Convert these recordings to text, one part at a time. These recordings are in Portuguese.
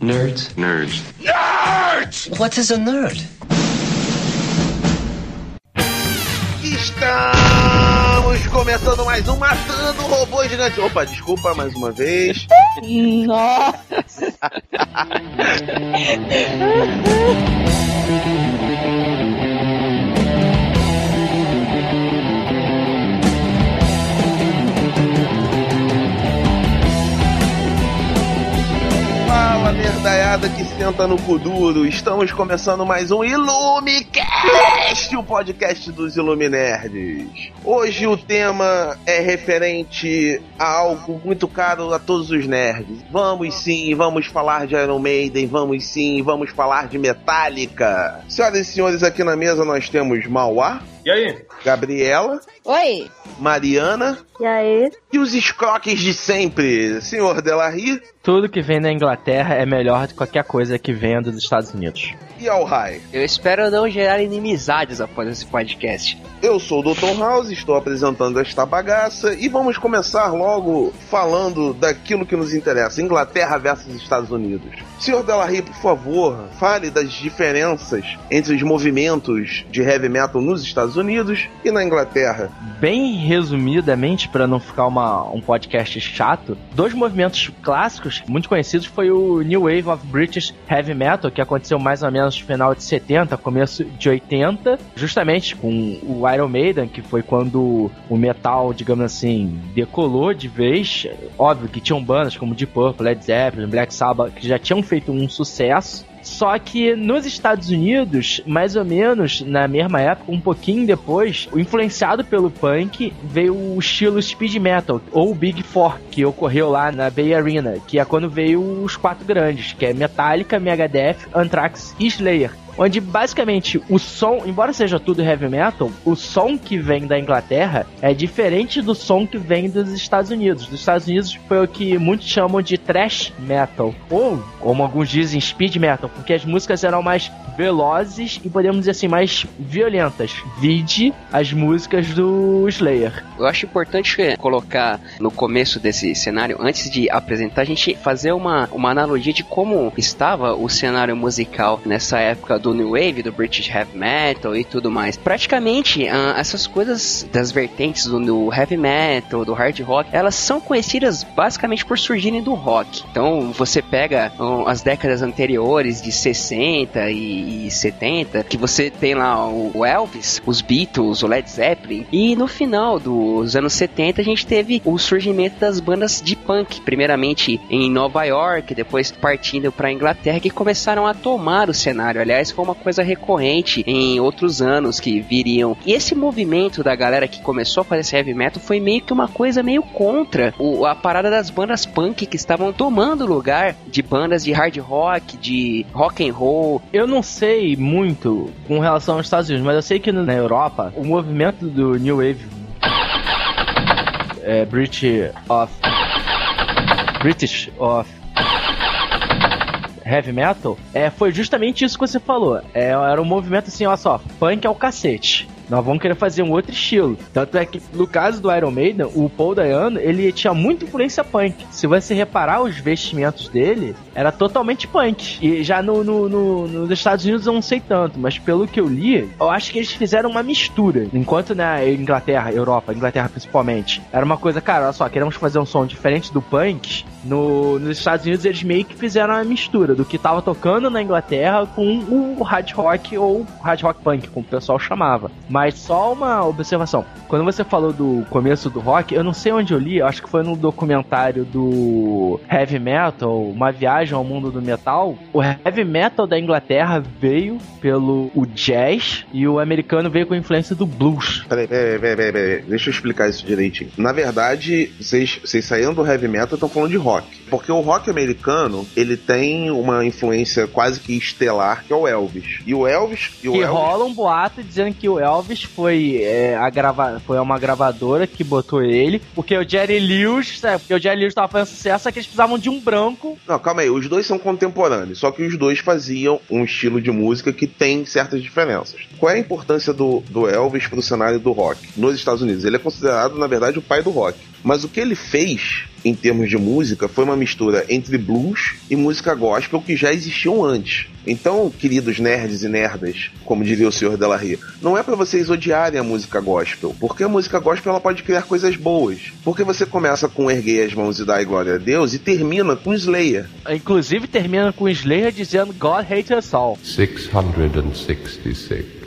Nerds. Nerds. Nerds! What is a nerd? Estamos começando mais um Matando Robô Gigante. Opa, desculpa mais uma vez. Nossa! Fala, merdaiada que senta no cu duro. Estamos começando mais um IlumiCast, o podcast dos Iluminerds. Hoje o tema é referente a algo muito caro a todos os nerds. Vamos sim, vamos falar de Iron Maiden, vamos sim, vamos falar de Metallica. Senhoras e senhores, aqui na mesa nós temos Mauá. E aí? Gabriela. Oi. Mariana. E aí? E os escroques de sempre, senhor Delarry. Tudo que vem da Inglaterra é melhor do que qualquer coisa que venha dos Estados Unidos. E ao Rai. Eu espero não gerar inimizades após esse podcast. Eu sou o Dr. House, estou apresentando esta bagaça e vamos começar logo falando daquilo que nos interessa, Inglaterra versus Estados Unidos. Senhor Delarry, por favor, fale das diferenças entre os movimentos de heavy metal nos Estados Unidos e na Inglaterra. Bem resumidamente, para não ficar um podcast chato, dois movimentos clássicos muito conhecidos foi o New Wave of British Heavy Metal, que aconteceu mais ou menos no final de 70, começo de 80, justamente com o Iron Maiden, que foi quando o metal, digamos assim, decolou de vez. Óbvio que tinham bandas como Deep Purple, Led Zeppelin, Black Sabbath, que já tinham feito um sucesso. Só que nos Estados Unidos, mais ou menos na mesma época, um pouquinho depois, influenciado pelo punk, veio o estilo speed metal, ou Big Four, que ocorreu lá na Bay Arena, que é quando veio os quatro grandes, que é Metallica, Megadeth, Anthrax e Slayer. Onde basicamente o som, embora seja tudo heavy metal, o som que vem da Inglaterra é diferente do som que vem dos Estados Unidos. Dos Estados Unidos foi o que muitos chamam de thrash metal, ou como alguns dizem, speed metal, porque as músicas eram mais velozes e podemos dizer assim, mais violentas. Vide as músicas do Slayer. Eu acho importante colocar no começo desse cenário, antes de apresentar, a gente fazer uma analogia de como estava o cenário musical nessa época do New Wave, do British Heavy Metal e tudo mais. Praticamente, essas coisas das vertentes do Heavy Metal, do Hard Rock, elas são conhecidas basicamente por surgirem do rock. Então, você pega as décadas anteriores de 60 e 70, que você tem lá o Elvis, os Beatles, o Led Zeppelin, e no final dos anos 70, a gente teve o surgimento das bandas de punk, primeiramente em Nova York, depois partindo pra Inglaterra, que começaram a tomar o cenário. Aliás, foi uma coisa recorrente em outros anos que viriam. E esse movimento da galera que começou a fazer esse heavy metal foi meio que uma coisa meio contra a parada das bandas punk que estavam tomando lugar de bandas de hard rock, de rock and roll. Eu não sei muito com relação aos Estados Unidos, mas eu sei que na Europa o movimento do New Wave British Heavy Metal, foi justamente isso que você falou. Era um movimento assim, olha só, punk é o cacete. Nós vamos querer fazer um outro estilo. Tanto é que, no caso do Iron Maiden, o Paul Dayano, ele tinha muita influência punk. Se você reparar, os vestimentos dele era totalmente punk. E já nos Estados Unidos eu não sei tanto, mas pelo que eu li, eu acho que eles fizeram uma mistura. Enquanto na Inglaterra, Europa, Inglaterra principalmente, era uma coisa, cara, olha só, queremos fazer um som diferente do punk. Nos Estados Unidos eles meio que fizeram uma mistura do que tava tocando na Inglaterra com o hard rock ou hard rock punk, como o pessoal chamava. Mas só uma observação. Quando você falou do começo do rock, eu não sei onde eu li, acho que foi no documentário do Heavy Metal, Uma Viagem ao Mundo do Metal. O Heavy Metal da Inglaterra veio pelo jazz e o americano veio com a influência do blues. Peraí, deixa eu explicar isso direitinho. Na verdade, vocês saíram do Heavy Metal e estão falando de rock. Porque o rock americano, ele tem uma influência quase que estelar, que é o Elvis. E rola um boato dizendo que o Elvis foi foi uma gravadora que botou ele, porque o Jerry Lewis, porque o Jerry Lewis tava fazendo sucesso, só que eles precisavam de um branco. Não, calma aí, os dois são contemporâneos, só que os dois faziam um estilo de música que tem certas diferenças. Qual é a importância do Elvis pro cenário do rock nos Estados Unidos? Ele é considerado, na verdade, o pai do rock. Mas o que ele fez em termos de música foi uma mistura entre blues e música gospel que já existiam antes. Então, queridos nerds e nerdas, como diria o Sr. Delarry, não é para vocês odiarem a música gospel, porque a música gospel ela pode criar coisas boas. Porque você começa com Erguei as Mãos e Dai Glória a Deus e termina com Slayer. Inclusive termina com Slayer dizendo God Hates Us All. 666.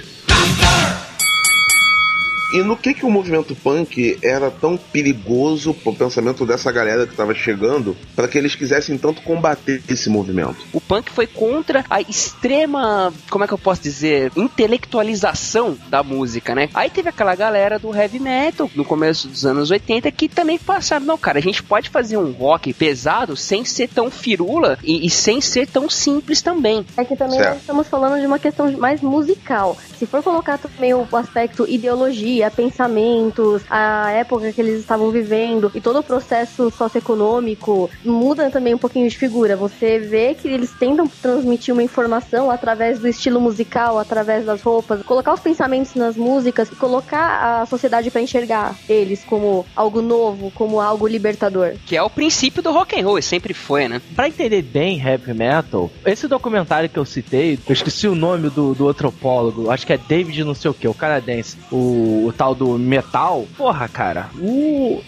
E no que o movimento punk era tão perigoso pro pensamento dessa galera que tava chegando, para que eles quisessem tanto combater esse movimento? O punk foi contra a extrema, como é que eu posso dizer, intelectualização da música, né? Aí teve aquela galera do heavy metal, no começo dos anos 80, que também passaram, não, cara, a gente pode fazer um rock pesado sem ser tão firula e sem ser tão simples também. É que também nós estamos falando de uma questão mais musical. Se for colocar também o aspecto ideologia, a pensamentos, a época que eles estavam vivendo e todo o processo socioeconômico, muda também um pouquinho de figura. Você vê que eles tentam transmitir uma informação através do estilo musical, através das roupas, colocar os pensamentos nas músicas, colocar a sociedade pra enxergar eles como algo novo, como algo libertador. Que é o princípio do rock and roll, sempre foi, né? Pra entender bem heavy metal, esse documentário que eu citei, eu esqueci o nome do antropólogo, acho que é David não sei o que, o canadense, o tal do metal, porra, cara,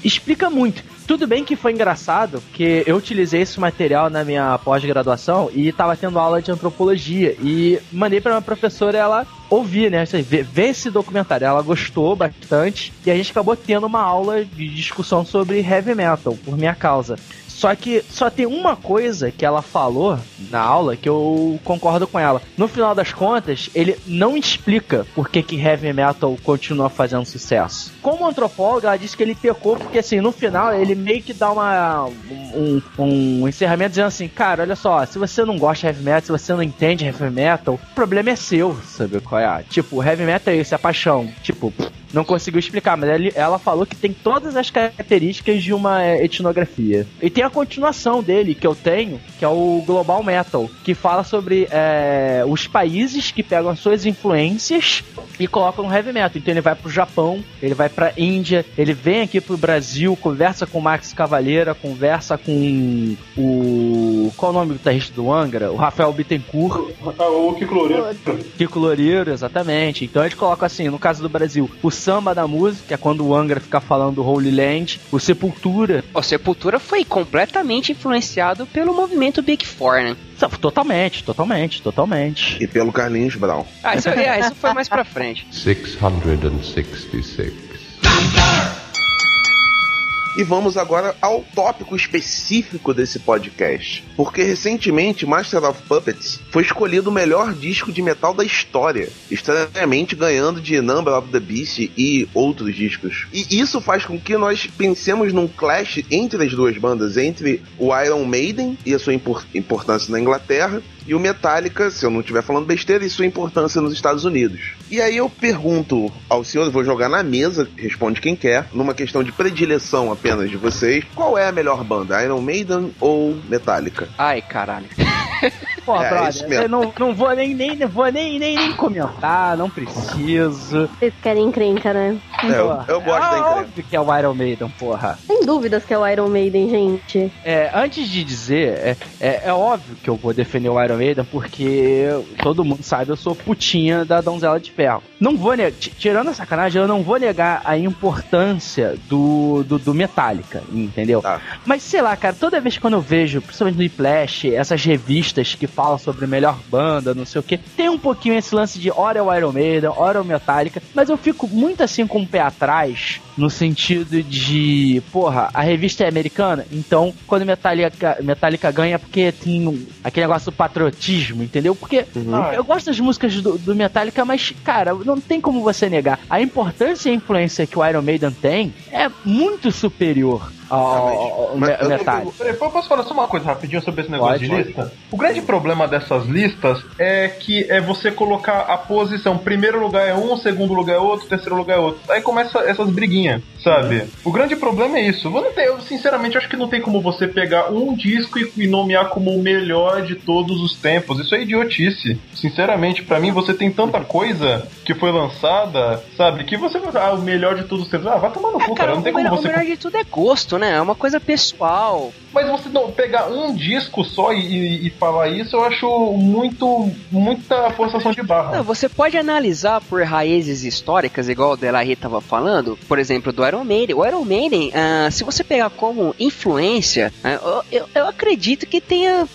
explica muito. Tudo bem que foi engraçado, porque eu utilizei esse material na minha pós-graduação e tava tendo aula de antropologia e mandei pra uma professora, ela ouvir, né, ver esse documentário. Ela gostou bastante e a gente acabou tendo uma aula de discussão sobre heavy metal, por minha causa. Só que só tem uma coisa que ela falou na aula que eu concordo com ela. No final das contas, ele não explica por que heavy metal continua fazendo sucesso. Como antropóloga, ela disse que ele pecou porque, assim, no final, ele meio que dá um encerramento dizendo assim, cara, olha só, se você não gosta de heavy metal, se você não entende heavy metal, o problema é seu, sabe qual é? Tipo, heavy metal é isso, é paixão. Tipo... Não conseguiu explicar, mas ela falou que tem todas as características de uma etnografia. E tem a continuação dele, que eu tenho, que é o Global Metal, que fala sobre os países que pegam as suas influências e colocam no heavy metal. Então ele vai pro Japão, ele vai pra Índia, ele vem aqui pro Brasil, conversa com o Max Cavalheira, conversa com o... Qual é o nome do guitarrista do Angra? O Rafael Bittencourt. O Kiko Loureiro. Kiko Loureiro, exatamente. Então eles colocam assim, no caso do Brasil, o samba da música, que é quando o Angra fica falando do Holy Land, o Sepultura. O Sepultura foi completamente influenciado pelo movimento Big Four, né? Totalmente. E pelo Carlinhos Brown. Ah, isso foi mais pra frente. 666. E vamos agora ao tópico específico desse podcast, porque recentemente Master of Puppets foi escolhido o melhor disco de metal da história, estranhamente ganhando de Number of the Beast e outros discos. E isso faz com que nós pensemos num clash entre as duas bandas, entre o Iron Maiden e a sua importância na Inglaterra, e o Metallica, se eu não estiver falando besteira, e sua importância nos Estados Unidos. E aí eu pergunto ao senhor, eu vou jogar na mesa, responde quem quer, numa questão de predileção apenas de vocês, qual é a melhor banda, Iron Maiden ou Metallica? Ai, caralho. Pô, brother, eu não vou nem comentar, não preciso. Vocês querem encrenca, né? Eu gosto da encrenca. Óbvio que é o Iron Maiden, porra. Sem dúvidas que é o Iron Maiden, gente. Antes de dizer, é óbvio que eu vou defender o Iron Maiden, porque todo mundo sabe, eu sou putinha da Donzela de Ferro. Não vou negar, tirando a sacanagem, eu não vou negar a importância do Metallica, entendeu? Tá. Mas sei lá, cara, toda vez que eu vejo, principalmente no Flash, essas revistas que falam sobre melhor banda, não sei o que, tem um pouquinho esse lance de ora é o Iron Maiden, ora é o Metallica, mas eu fico muito assim com o pé atrás, no sentido de, porra, a revista é americana, então quando Metallica ganha, porque tem aquele negócio do patriotismo, entendeu? Porque eu gosto das músicas do Metallica, mas, cara, não tem como você negar. A importância e a influência que o Iron Maiden tem é muito superior ao Metallica. Peraí, posso falar só uma coisa rapidinho sobre esse negócio de lista? O grande problema dessas listas é que é você colocar a posição, primeiro lugar é um, segundo lugar é outro, terceiro lugar é outro. Aí começa essas briguinhas. musiquinha, sabe? O grande problema é isso. Eu sinceramente acho que não tem como você pegar um disco e nomear como o melhor de todos os tempos. Isso é idiotice. Sinceramente, pra mim, você tem tanta coisa que foi lançada, sabe? Que você... Ah, o melhor de todos os tempos. Ah, vai tomar no cu, cara. Não tem como você... O melhor de tudo é gosto, né? É uma coisa pessoal. Mas você não pegar um disco só e falar isso, eu acho muita forçação de barra. Não, você pode analisar por raízes históricas, igual o Delahaye tava falando, por exemplo, do Iron Maiden. O Iron Maiden, se você pegar como influência, eu acredito que tenha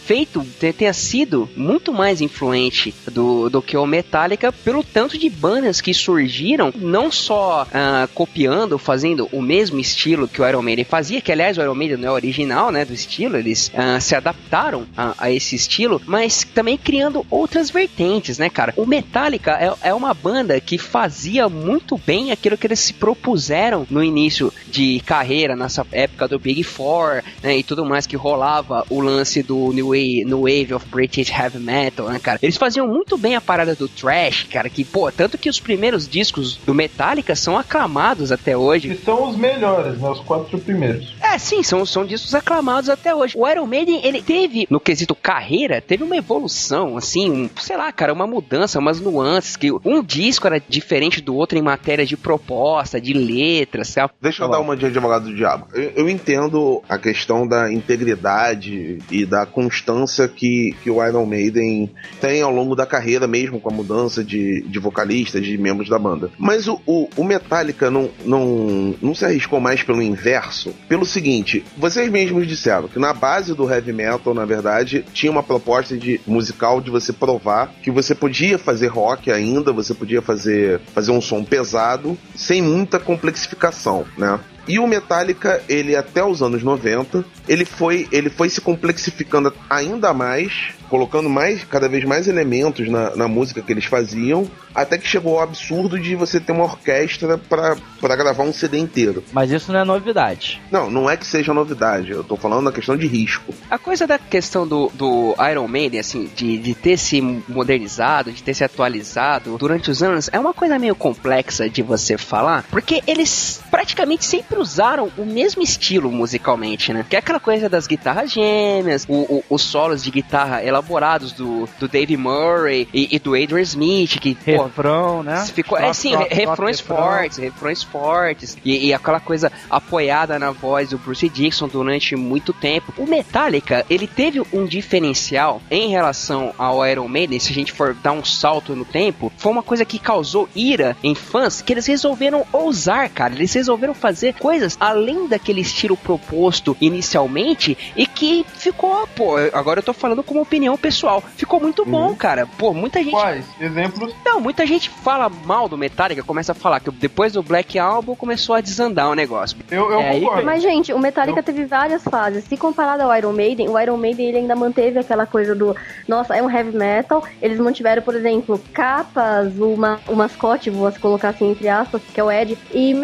sido muito mais influente do que o Metallica, pelo tanto de bandas que surgiram, não só copiando, fazendo o mesmo estilo que o Iron Maiden fazia, que aliás o Iron Maiden não é original, né, do estilo, eles se adaptaram a esse estilo, mas também criando outras vertentes, né, cara? O Metallica é uma banda que fazia muito bem aquilo que eles se propuseram no início de carreira, nessa época do Big Four, né, e tudo mais, que rolava o lance do New Wave of British Heavy Metal, né, cara? Eles faziam muito bem a parada do thrash, cara, que, pô, tanto que os primeiros discos do Metallica são aclamados até hoje. E são os melhores, né, os 4 primeiros. É, sim, são discos aclamados até hoje. O Iron Maiden, ele teve, no quesito carreira, teve uma evolução, assim, sei lá, cara, uma mudança, umas nuances, que um disco era diferente do outro em matéria de proposta, de letras, sabe? Deixa eu dar uma de advogado do diabo. Eu entendo a questão da integridade e da constância que o Iron Maiden tem ao longo da carreira, mesmo com a mudança de vocalistas, de membros da banda. Mas o Metallica não se arriscou mais pelo inverso, pelo seguinte: vocês mesmos disseram que na base do heavy metal, na verdade, tinha uma proposta de musical de você provar que você podia fazer rock ainda, você podia fazer um som pesado, sem muita complexificação, né? E o Metallica, ele até os anos 90, ele foi se complexificando ainda mais, colocando cada vez mais elementos na música que eles faziam, até que chegou ao absurdo de você ter uma orquestra pra gravar um CD inteiro. Mas isso não é novidade. Não é que seja novidade, eu tô falando da questão de risco. A coisa da questão do Iron Maiden, assim, de ter se modernizado, de ter se atualizado durante os anos, é uma coisa meio complexa de você falar, porque eles praticamente sempre usaram o mesmo estilo musicalmente, né? Que é aquela coisa das guitarras gêmeas, os solos de guitarra elaborados do Dave Murray e do Adrian Smith, que... Refrão, né? Ficou, refrões fortes. E aquela coisa apoiada na voz do Bruce Dickinson durante muito tempo. O Metallica, ele teve um diferencial em relação ao Iron Maiden, se a gente for dar um salto no tempo, foi uma coisa que causou ira em fãs, que eles resolveram ousar, cara. Eles resolveram fazer coisas além daquele estilo proposto inicialmente, e que ficou, pô, agora eu tô falando como opinião pessoal, ficou muito bom, cara. Pô, muita gente... Quais exemplos? Não, muita gente fala mal do Metallica, começa a falar que depois do Black Album começou a desandar o negócio. Eu concordo. Mas, gente, o Metallica teve várias fases. Se comparado ao Iron Maiden, o Iron Maiden ele ainda manteve aquela coisa do... Nossa, é um heavy metal. Eles mantiveram, por exemplo, capas, o mascote, vou colocar assim, entre aspas, que é o Ed. E,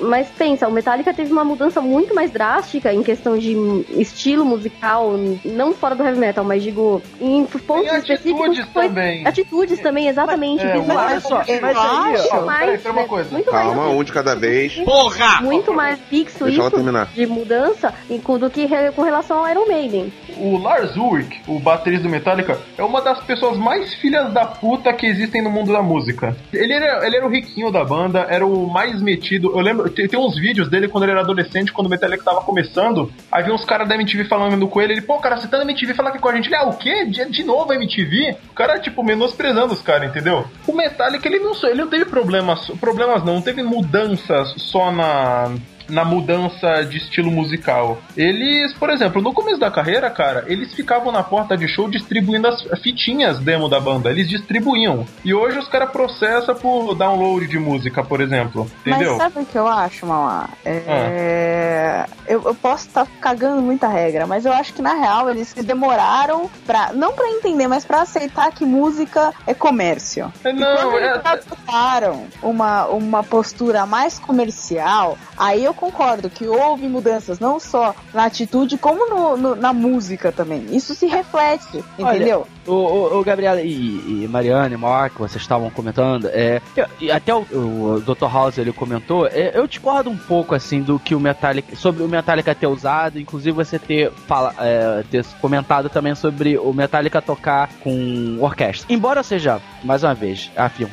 mas pensa, o Metallica teve uma mudança muito mais drástica em questão de estilo musical, não fora do heavy metal, mas digo, em pontos específicos. Atitudes também, exatamente. Calma, um de cada vez. Porra! Muito mais fixo isso de mudança do que com relação ao Iron Maiden. O Lars Ulrich, o baterista do Metallica, é uma das pessoas mais filhas da puta que existem no mundo da música. Ele era o riquinho da banda, era o mais metido. Eu lembro, tem uns vídeos dele quando ele era adolescente, quando o Metallica tava começando, aí vem uns caras da MTV falando com ele, pô, cara, você tá na MTV, fala aqui com a gente. Ele, o quê? De novo a MTV? O cara, tipo, menosprezando os caras, entendeu? O Metallica, ele não teve problemas não teve mudanças só na mudança de estilo musical. Eles, por exemplo, no começo da carreira, cara, eles ficavam na porta de show distribuindo as fitinhas demo da banda. Eles distribuíam. E hoje os caras processam por download de música, por exemplo. Entendeu? Mas sabe o que eu acho, Mauá? Eu posso estar cagando muita regra, mas eu acho que, na real, eles demoraram não pra entender, mas pra aceitar que música é comércio. Eles adotaram uma postura mais comercial, aí eu concordo que houve mudanças não só na atitude como na música também. Isso se reflete, entendeu? Olha, Ô, Gabriela e Mariana e Marco, vocês estavam comentando, até o Dr. House ele comentou, eu discordo um pouco assim do que o Metallica, sobre o Metallica ter usado, inclusive você ter comentado também sobre o Metallica tocar com orquestra. Embora eu seja, mais uma vez,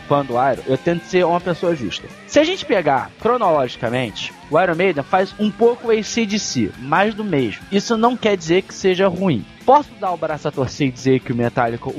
fã do Iron, eu tento ser uma pessoa justa. Se a gente pegar cronologicamente, o Iron Maiden faz um pouco o AC/DC, mais do mesmo. Isso não quer dizer que seja ruim. Posso dar o braço a torcer e dizer que o Metallica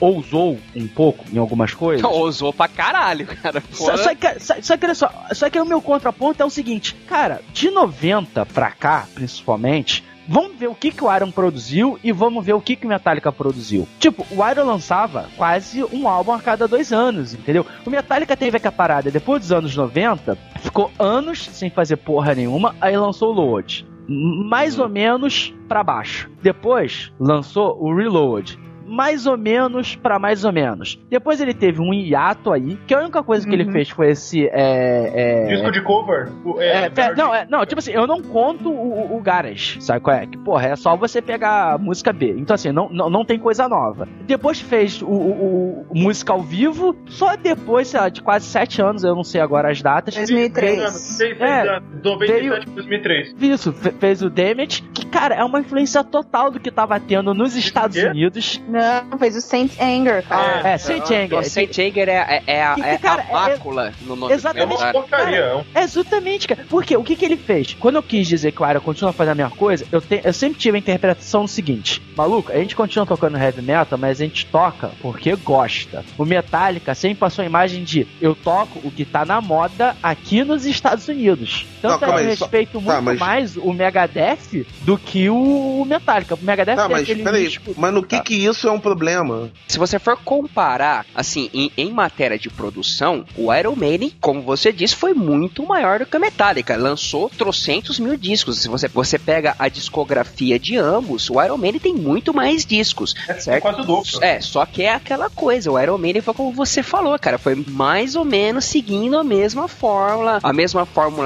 ousou um pouco em algumas coisas? Ousou pra caralho, cara. Só que o meu contraponto é o seguinte, cara, de 90 pra cá, principalmente, vamos ver o que o Iron produziu e vamos ver o que o Metallica produziu. Tipo, o Iron lançava quase um álbum a cada 2 anos, entendeu? O Metallica teve aquela parada depois dos anos 90, ficou anos sem fazer porra nenhuma, aí lançou o Load. Mais ou menos pra baixo. Depois lançou o Reload. Mais ou menos pra mais ou menos. Depois ele teve um hiato aí, que a única coisa que ele fez foi esse... disco de cover? Tipo assim, eu não conto o Garage, sabe qual é? Que, porra, é só você pegar a música B. Então assim, não tem coisa nova. Depois fez o música ao vivo, só depois, sei lá, de quase 7 anos, eu não sei agora as datas. 2003. Veio 2003. Isso, fez o Damage, que, cara, é uma influência total do que tava tendo nos Estados Unidos. Não, fez o Saint Anger, cara. Saint Anger. Saint Anger é a mácula no nome do filme. É uma porcaria. Exatamente, cara. Porque o que ele fez? Quando eu quis dizer que o Iron continua fazendo a mesma coisa, eu sempre tive a interpretação seguinte. Maluco, a gente continua tocando heavy metal, mas a gente toca porque gosta. O Metallica sempre passou a imagem de eu toco o que tá na moda aqui nos Estados Unidos. Tanto eu respeito muito mais o Megadeth do que o Metallica. O Megadeth é aquele... Mas no que isso é um problema. Se você for comparar, assim, em matéria de produção, o Iron Maiden, como você disse, foi muito maior do que a Metallica. Lançou 300.000 discos. Se você pega a discografia de ambos, o Iron Maiden tem muito mais discos. Certo? Quase o dobro. Só que é aquela coisa. O Iron Maiden foi como você falou, cara. Foi mais ou menos seguindo a mesma fórmula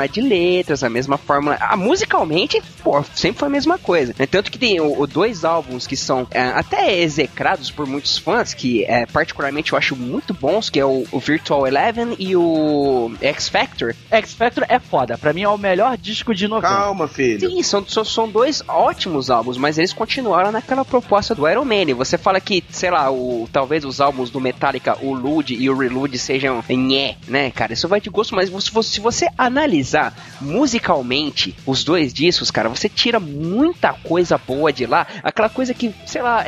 de letras, a mesma fórmula... musicalmente, pô, sempre foi a mesma coisa. Tanto que tem 2 álbuns que são até execrados por muitos fãs, que particularmente eu acho muito bons, que é o Virtual Eleven e o X-Factor. X-Factor é foda, pra mim é o melhor disco de 90. Calma, filho. Sim, são 2 ótimos álbuns, mas eles continuaram naquela proposta do Iron Maiden. Você fala que, sei lá, talvez os álbuns do Metallica, o Load e o Reload sejam nhé, né, cara? Isso vai de gosto, mas se você analisar musicalmente os 2 discos, cara, você tira muita coisa boa de lá, aquela coisa que, sei lá,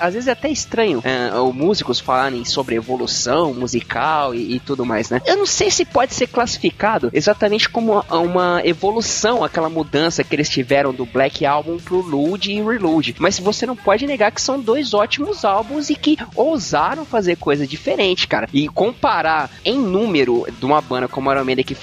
às vezes é até estranho os músicos falarem sobre evolução musical e tudo mais, né? Eu não sei se pode ser classificado exatamente como uma evolução, aquela mudança que eles tiveram do Black Album pro Load e Reload, mas você não pode negar que são 2 ótimos álbuns e que ousaram fazer coisa diferente, cara. E comparar em número de uma banda como a Iron Maiden, que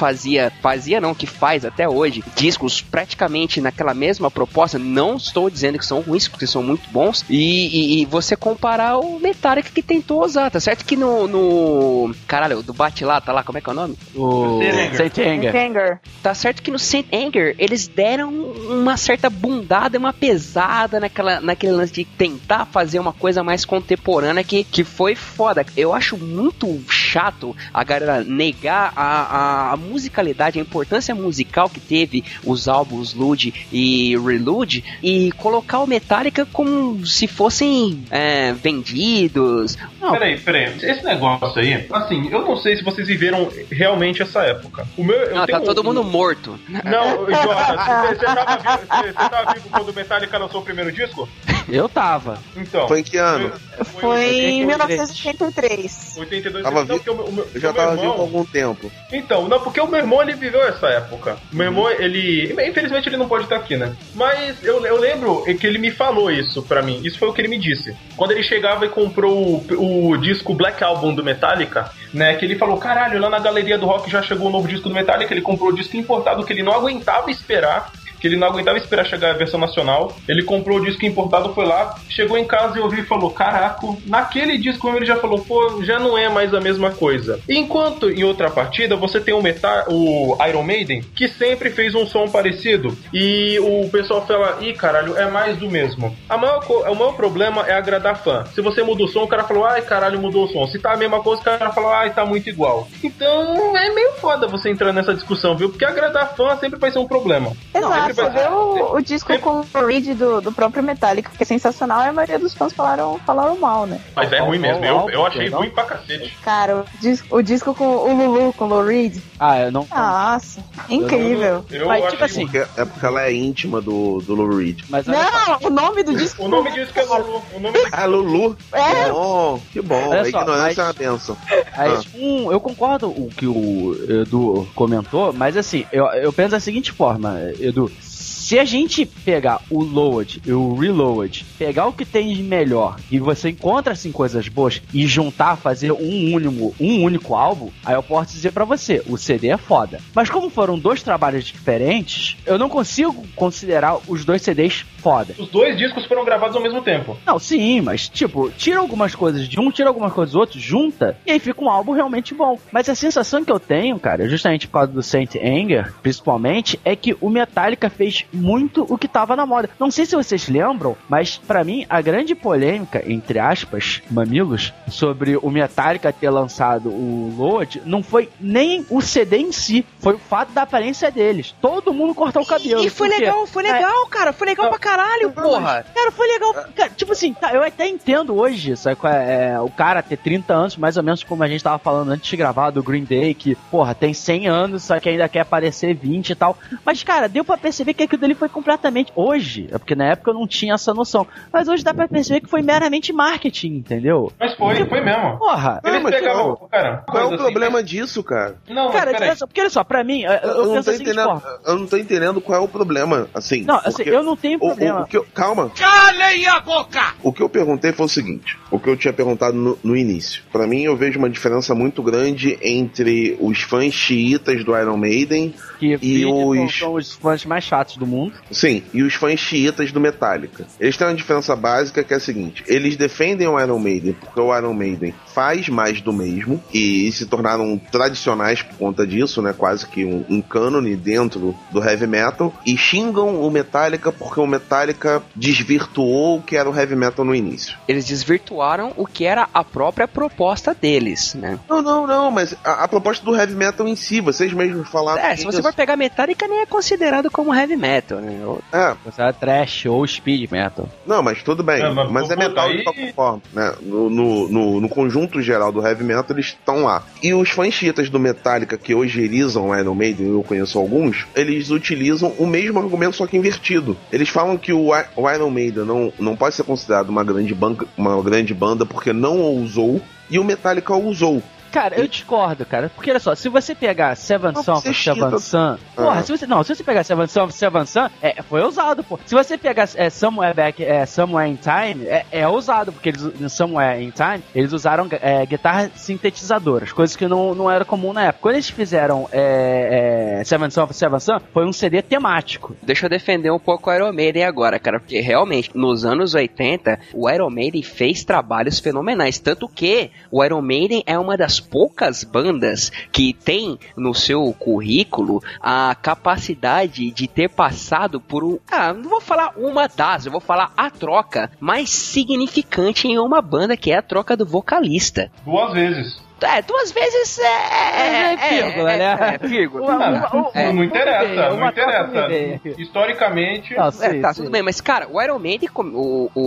que faz até hoje discos praticamente naquela mesma proposta, não estou dizendo que são ruins, porque são muito bons, e você comparar o Metallica que tentou usar, tá certo? Que no caralho, do Bate Lá, tá lá, como é que é o nome? O Saint Anger. Tá certo que no Saint Anger eles deram uma certa bundada, uma pesada naquele lance de tentar fazer uma coisa mais contemporânea que foi foda. Eu acho muito chato a galera negar a musicalidade, a importância musical que teve os álbuns Load e Reload e colocar o Metallica como se fossem vendidos. Peraí. Esse negócio aí, assim, eu não sei se vocês viveram realmente essa época. Tá todo mundo morto. Não, Jonas, você tava vivo quando o Metallica lançou o primeiro disco? Eu tava. Então. Foi em que ano? Foi em 1983. 82. Eu já tava vivo há algum tempo. Então, não, porque o meu irmão, ele viveu essa época. O meu irmão, ele... Infelizmente, ele não pode estar aqui, né? Mas eu lembro que ele me falou isso pra mim. Isso foi o que ele me disse. Quando ele chegava e comprou o disco Black Album do Metallica, né? Que ele falou, caralho, lá na galeria do rock já chegou um novo disco do Metallica. Ele comprou o disco importado que ele não aguentava esperar. que ele não aguentava esperar chegar a versão nacional. Ele comprou o disco importado, foi lá, chegou em casa e ouviu e falou, caraca, naquele disco ele já falou, pô, já não é mais a mesma coisa. Enquanto em outra partida você tem o Iron Maiden, que sempre fez um som parecido, e o pessoal fala, ih, caralho, é mais do mesmo. O maior problema é agradar fã. Se você muda o som, o cara falou, ai, caralho, mudou o som. Se tá a mesma coisa, o cara fala, ai, tá muito igual. Então é meio foda você entrar nessa discussão, viu? Porque agradar fã sempre vai ser um problema. Exato, vai... vê o disco sempre... com o lead do próprio Metallica, que é sensacional, e a maioria dos fãs falaram mal, né? Mas é ruim mesmo, eu achei ruim pra cacete. Cara, o disco com o Lulu, com o Lou Reed. Ah, eu não... Nossa, incrível. Mas tipo assim... É porque ela é íntima do Lou Reed. Mas não, o nome do disco... O nome do disco é Lulu. Ah, Lulu? É. Oh, que bom, a ignorância é uma bênção. Eu concordo com o que o Edu comentou, mas assim, eu penso da seguinte forma, Edu... Se a gente pegar o Load e o Reload, pegar o que tem de melhor e você encontra assim coisas boas e juntar, fazer um único álbum, aí eu posso dizer pra você, o CD é foda. Mas como foram dois trabalhos diferentes, eu não consigo considerar os dois CDs foda. Os dois discos foram gravados ao mesmo tempo. Não, sim, mas tipo, tira algumas coisas de um, tira algumas coisas do outro, junta e aí fica um álbum realmente bom. Mas a sensação que eu tenho, cara, justamente por causa do Saint Anger, principalmente, é que o Metallica fez muito o que tava na moda. Não sei se vocês lembram, mas pra mim a grande polêmica, entre aspas, mamilos, sobre o Metallica ter lançado o Load, não foi nem o CD em si, foi o fato da aparência deles. Todo mundo cortou o cabelo. E foi legal, cara. Foi legal pra caralho, porra. Cara, foi legal. Cara, tipo assim, tá, eu até entendo hoje, sabe, o cara ter 30 anos, mais ou menos como a gente tava falando antes de gravar do Green Day, que, porra, tem 100 anos, só que ainda quer aparecer 20 e tal. Mas, cara, deu pra perceber que aquilo ele foi completamente... Hoje, é porque na época eu não tinha essa noção, mas hoje dá pra perceber que foi meramente marketing, entendeu? Mas foi mesmo. Porra. Não, eles pegavam, cara, qual é o problema disso, cara? Não, cara, porque olha só, pra mim, eu penso assim, eu não tô entendendo qual é o problema, assim. Não, assim, eu não tenho problema. Calma. Calem a boca! O que eu perguntei foi o seguinte, o que eu tinha perguntado no início. Pra mim, eu vejo uma diferença muito grande entre os fãs xiitas do Iron Maiden e são os fãs mais chatos do mundo. Sim, e os fãs chiitas do Metallica. Eles têm uma diferença básica que é a seguinte: eles defendem o Iron Maiden porque o Iron Maiden faz mais do mesmo e se tornaram tradicionais por conta disso, né? Quase que um cânone dentro do heavy metal, e xingam o Metallica porque o Metallica desvirtuou o que era o heavy metal no início. Eles desvirtuaram o que era a própria proposta deles, né? Não, mas a proposta do heavy metal em si, vocês mesmos falaram. Se você for pegar Metallica, nem é considerado como heavy metal. Você é trash ou speed metal. Não, mas tudo bem. Mas é metal de qualquer forma, né? No conjunto geral do heavy metal, eles estão lá. E os fãs chiitas do Metallica que ogerizam o Iron Maiden, eu conheço alguns, eles utilizam o mesmo argumento, só que invertido. Eles falam que o Iron Maiden não pode ser considerado uma grande banda porque não ousou, e o Metallica ousou. Cara, eu discordo, cara. Porque olha só, se você pegar Seven Sons of Seven Sun... Porra, se você pegar Seven Sons of Seven Sun, foi ousado, pô. Se você pegar Somewhere Back... Somewhere in Time, é ousado, porque no Somewhere in Time, eles usaram guitarras sintetizadoras, coisas que não era comum na época. Quando eles fizeram Seven Sons of Seven Sun, foi um CD temático. Deixa eu defender um pouco o Iron Maiden agora, cara, porque realmente, nos anos 80, o Iron Maiden fez trabalhos fenomenais, tanto que o Iron Maiden é uma das poucas bandas que tem no seu currículo a capacidade de ter passado por não vou falar uma das, eu vou falar a troca mais significante em uma banda, que é a troca do vocalista. Duas vezes é vírgula, né? É vírgula. Não interessa, não interessa. Historicamente... Tudo bem, mas cara, o Iron Maiden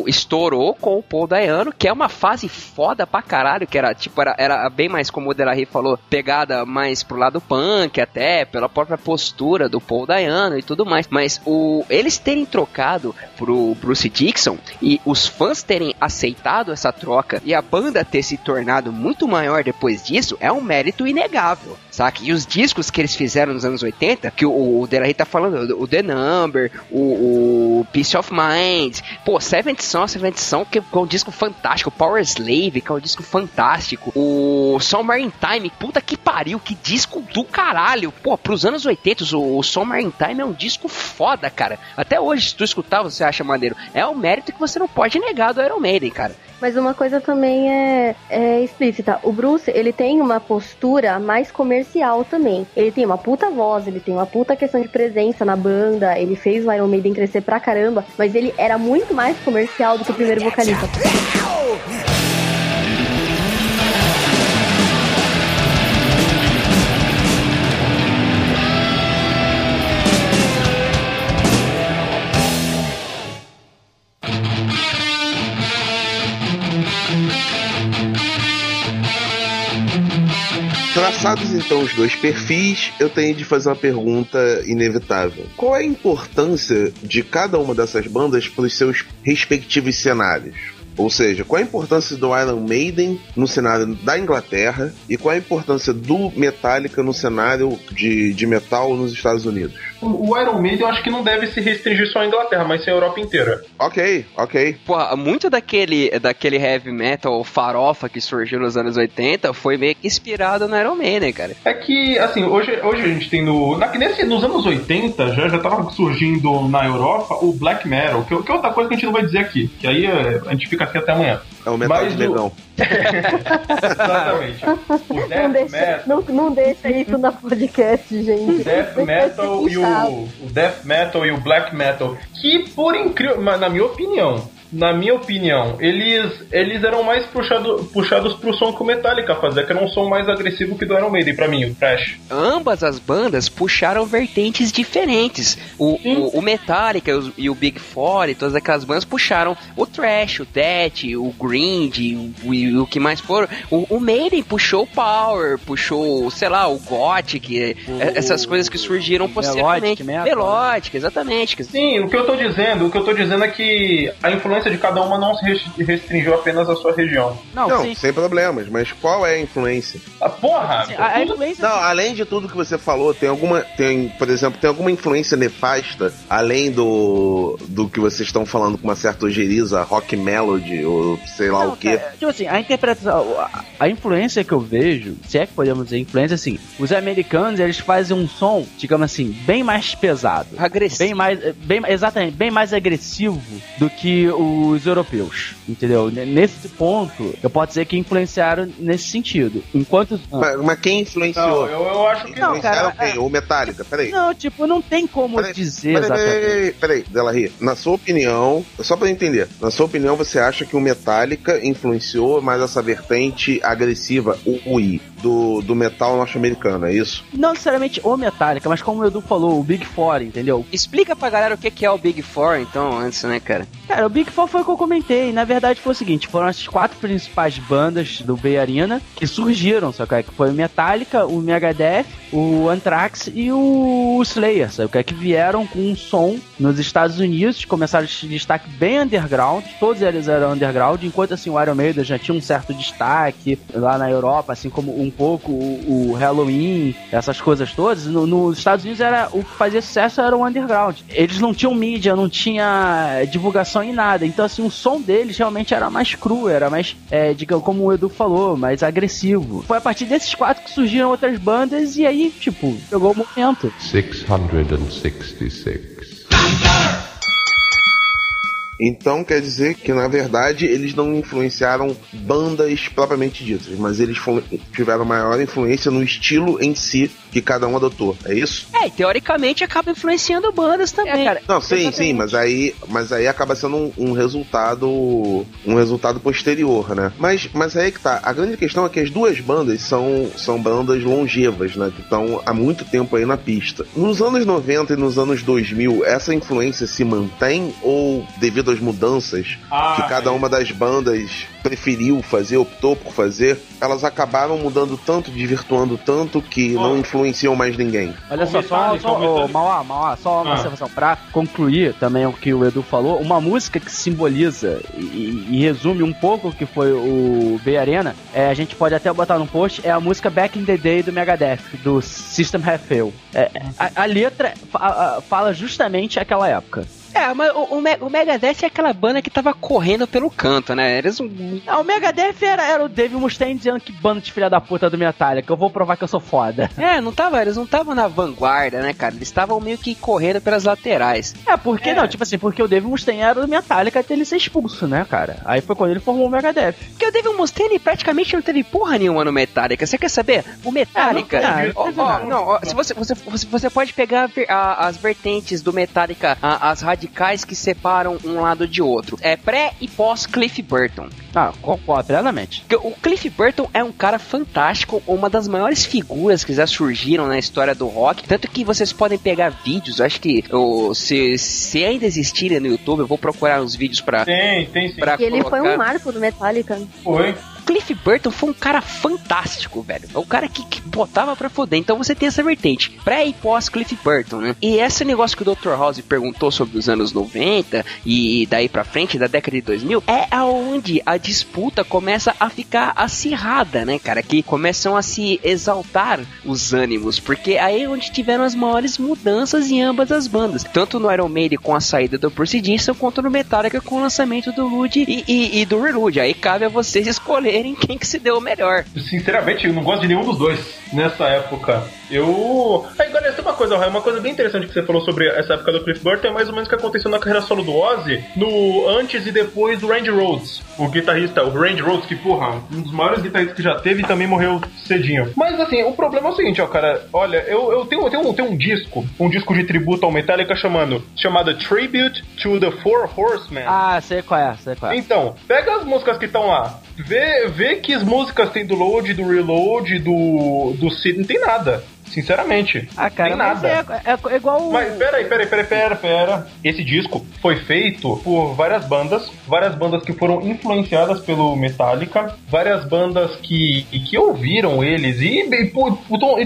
estourou com o Paul Dayano, que é uma fase foda pra caralho, que era tipo, era bem mais, como o De La Rey falou, pegada mais pro lado punk até, pela própria postura do Paul Dayano e tudo mais. Mas eles terem trocado pro Bruce Dickinson e os fãs terem aceitado essa troca e a banda ter se tornado muito maior depois depois disso é um mérito inegável, saca? E os discos que eles fizeram nos anos 80, que o De La Rita tá falando, o The Number, o Peace of Mind, pô, Seventh Son, que é um disco fantástico, Power Slave, que é um disco fantástico, o Somewhere in Time, puta que pariu, que disco do caralho, pô, pros anos 80, o Somewhere in Time é um disco foda, cara, até hoje, se tu escutar, você acha maneiro, é um mérito que você não pode negar do Iron Maiden, cara. Mas uma coisa também é explícita. O Bruce, ele tem uma postura mais comercial também. Ele tem uma puta voz, ele tem uma puta questão de presença na banda, ele fez o Iron Maiden crescer pra caramba, mas ele era muito mais comercial do que o primeiro vocalista. Traçados então os dois perfis, eu tenho de fazer uma pergunta inevitável. Qual é a importância de cada uma dessas bandas para os seus respectivos cenários? Ou seja, qual é a importância do Iron Maiden no cenário da Inglaterra e qual é a importância do Metallica no cenário de metal nos Estados Unidos? O Iron Maiden eu acho que não deve se restringir só à Inglaterra, mas sim à Europa inteira. Ok. Pô, muito daquele heavy metal farofa que surgiu nos anos 80 foi meio que inspirado no Iron Maiden, cara. É que, assim, hoje a gente tem nos anos 80 já tava surgindo na Europa o black metal, que é outra coisa que a gente não vai dizer aqui, que aí a gente fica aqui até amanhã. É o metal de negão. Exatamente. O death metal. Não deixa isso na podcast, gente. O death metal e o black metal, que por incrível, mas na minha opinião, eles eram mais puxados pro som que o Metallica fazia, que era um som mais agressivo que do Iron Maiden, pra mim, o Thrash. Ambas as bandas puxaram vertentes diferentes. O Metallica e o Big Four e todas aquelas bandas puxaram o Thrash, o Death, o Grind, o que mais foram. O Maiden puxou o Power, puxou, sei lá, o Gothic, essas coisas que surgiram posteriormente. Melodic, exatamente. Sim, o que eu tô dizendo é que a influência de cada uma não se restringiu apenas à sua região. Não, sem problemas, mas qual é a influência? A porra! A influência... Não, além de tudo que você falou, tem, por exemplo, alguma influência nefasta, além do que vocês estão falando com uma certa ojeriza, rock melody, ou sei lá o quê? Cara, tipo assim, a interpretação, a influência que eu vejo, se é que podemos dizer influência, assim, os americanos, eles fazem um som, digamos assim, bem mais pesado. Agressivo. Bem mais agressivo do que os europeus, entendeu? Nesse ponto, eu posso dizer que influenciaram nesse sentido. Enquanto... Mas quem influenciou? Não, eu acho que não, cara. O Metallica, peraí. Não, tipo, não tem como dizer exatamente. Peraí, De La Rita, na sua opinião, só pra eu entender, na sua opinião, você acha que o Metallica influenciou mais essa vertente agressiva, UI, do metal norte-americano, é isso? Não necessariamente o Metallica, mas como o Edu falou, o Big Four, entendeu? Explica pra galera o que é o Big Four, então, antes, né, cara? Cara, o Big Four foi o que eu comentei. Na verdade, foi o seguinte: foram as quatro principais bandas do Bay Arena que surgiram, sabe? Que foi o Metallica, o Megadeth, o Anthrax e o Slayer, sabe? Que vieram com um som nos Estados Unidos, começaram esse destaque bem underground. Todos eles eram underground, enquanto assim o Iron Maiden já tinha um certo destaque lá na Europa, assim como um pouco o Halloween, essas coisas todas. Nos Estados Unidos era o que fazia sucesso, era o underground. Eles não tinham mídia, não tinha divulgação em nada. Então, assim, o som deles realmente era mais cru, era mais, digamos, como o Edu falou, mais agressivo. Foi a partir desses quatro que surgiram outras bandas e aí, tipo, chegou o momento. 666. Então quer dizer que na verdade eles não influenciaram bandas propriamente ditas, mas eles tiveram maior influência no estilo em si que cada um adotou, é isso? É, e teoricamente acaba influenciando bandas também, cara. Não, sim, mas aí acaba sendo um resultado posterior, né? Mas aí que tá, a grande questão é que as duas bandas são bandas longevas, né? Que estão há muito tempo aí na pista. Nos anos 90 e nos anos 2000, essa influência se mantém ou devido das mudanças que cada uma das bandas preferiu fazer, optou por fazer, elas acabaram mudando tanto, desvirtuando tanto, que não influenciam mais ninguém. Olha só, Mauá, só uma observação pra concluir também o que o Edu falou. Uma música que simboliza e resume um pouco o que foi o Bay Arena, a gente pode até botar no post, é a música Back in the Day do Megadeth, do System Have Failed. A letra fala justamente aquela época. Mas o Megadeth é aquela banda que tava correndo pelo canto, né? Eles... o Megadeth era o Dave Mustaine dizendo que bando de filha da puta do Metallica, eu vou provar que eu sou foda. Eles não estavam na vanguarda, né, cara? Eles estavam meio que correndo pelas laterais. Porque o Dave Mustaine era do Metallica até ele ser expulso, né, cara? Aí foi quando ele formou o Megadeth. Porque o Dave Mustaine praticamente não teve porra nenhuma no Metallica. Você quer saber? O Metallica... Você pode pegar as vertentes do Metallica, as radicais que separam um lado de outro. É pré e pós Cliff Burton. Concordo plenamente. O Cliff Burton é um cara fantástico, uma das maiores figuras que já surgiram na história do rock, tanto que vocês podem pegar vídeos, acho que se ainda existirem no YouTube, eu vou procurar uns vídeos pra... Tem. Pra ele colocar. Foi um marco do Metallica. Foi. Cliff Burton foi um cara fantástico, velho. É o cara que botava pra foder. Então você tem essa vertente, pré e pós Cliff Burton, né? E esse negócio que o Dr. House perguntou sobre os anos 90 e daí pra frente, da década de 2000, é aonde a disputa começa a ficar acirrada, né, cara? Que começam a se exaltar os ânimos, porque aí é onde tiveram as maiores mudanças em ambas as bandas, tanto no Iron Maiden com a saída do Bruce Dickinson, quanto no Metallica com o lançamento do Lud e do Reload. Aí cabe a vocês escolherem quem que se deu melhor. Sinceramente, eu não gosto de nenhum dos dois nessa época. Agora, tem uma coisa bem interessante que você falou sobre essa época do Cliff Burton, é mais ou menos o que aconteceu na carreira solo do Ozzy, no antes e depois do Randy Rhoads. O Randy Rhoads, que porra, um dos maiores guitarristas que já teve, também morreu cedinho. Mas assim, o problema é o seguinte, cara, olha, eu tenho um disco de tributo ao Metallica chamado Tribute to the Four Horsemen. Sei qual é. Então, pega as músicas que estão lá, vê que as músicas tem do Load, do Reload, do Sid, não tem nada. Sinceramente, cara, tem nada. É igual. Mas pera. Esse disco foi feito por várias bandas que foram influenciadas pelo Metallica, várias bandas que ouviram eles e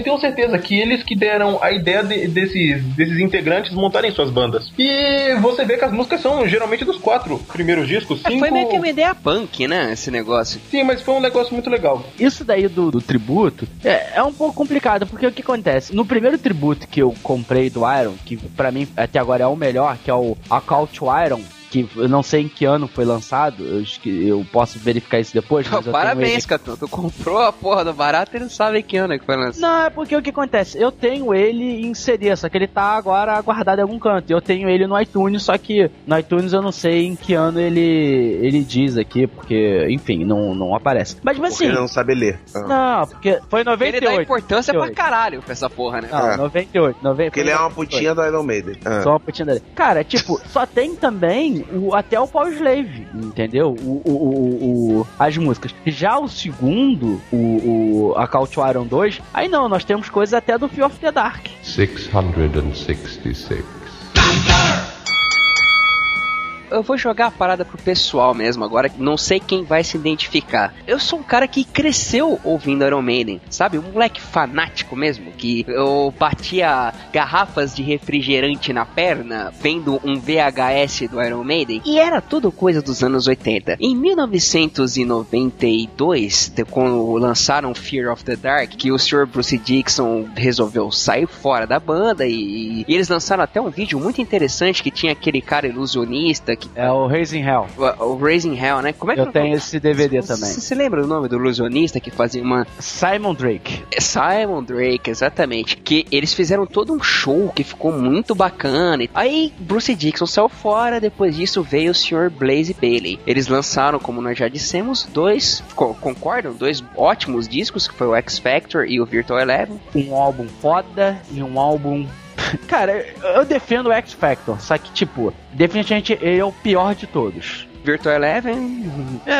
tenho certeza que eles que deram a ideia desses integrantes montarem suas bandas. E você vê que as músicas são geralmente dos 4 primeiros discos, 5... Foi meio que uma ideia punk, né, esse negócio. Sim, mas foi um negócio muito legal. Isso daí do tributo é um pouco complicado, porque o que acontece? No primeiro tributo que eu comprei do Iron, que pra mim até agora é o melhor, que é o A Call to Iron, que eu não sei em que ano foi lançado, eu posso verificar isso depois. Mas parabéns, Catu, tu comprou a porra do barato e não sabe em que ano que foi lançado. Não, é porque o que acontece? Eu tenho ele em CD, só que ele tá agora guardado em algum canto. Eu tenho ele no iTunes, só que no iTunes eu não sei em que ano ele diz aqui, porque, enfim, não aparece. Mas assim... Porque não sabe ler. Não, porque foi em 98. Ele dá importância 98. Pra caralho pra essa porra, né? Não, 98. Porque ele é uma putinha da Iron Maiden. Só uma putinha dele. Cara, só tem também até o Power Slave, entendeu? As músicas. Já o segundo, A Call to Iron 2, aí não, nós temos coisas até do Fear of the Dark. 666. Eu vou jogar a parada pro pessoal mesmo agora, não sei quem vai se identificar. Eu sou um cara que cresceu ouvindo Iron Maiden, sabe? Um moleque fanático mesmo, que eu batia garrafas de refrigerante na perna, vendo um VHS do Iron Maiden, e era tudo coisa dos anos 80. Em 1992, quando lançaram Fear of the Dark, que o Sr. Bruce Dickinson resolveu sair fora da banda, e eles lançaram até um vídeo muito interessante que tinha aquele cara ilusionista, é o Raising Hell. O Raising Hell, né? Como é que eu tenho esse DVD também. Você lembra o nome do ilusionista que fazia uma... Simon Drake. Simon Drake, exatamente. Que eles fizeram todo um show que ficou muito bacana. Aí Bruce Dickinson saiu fora, depois disso veio o Sr. Blaze Bayley. Eles lançaram, como nós já dissemos, dois ótimos discos, que foi o X Factor e o Virtual Eleven. Um álbum foda e um álbum... Cara, eu defendo o X Factor, só que, definitivamente ele é o pior de todos. Virtual Eleven...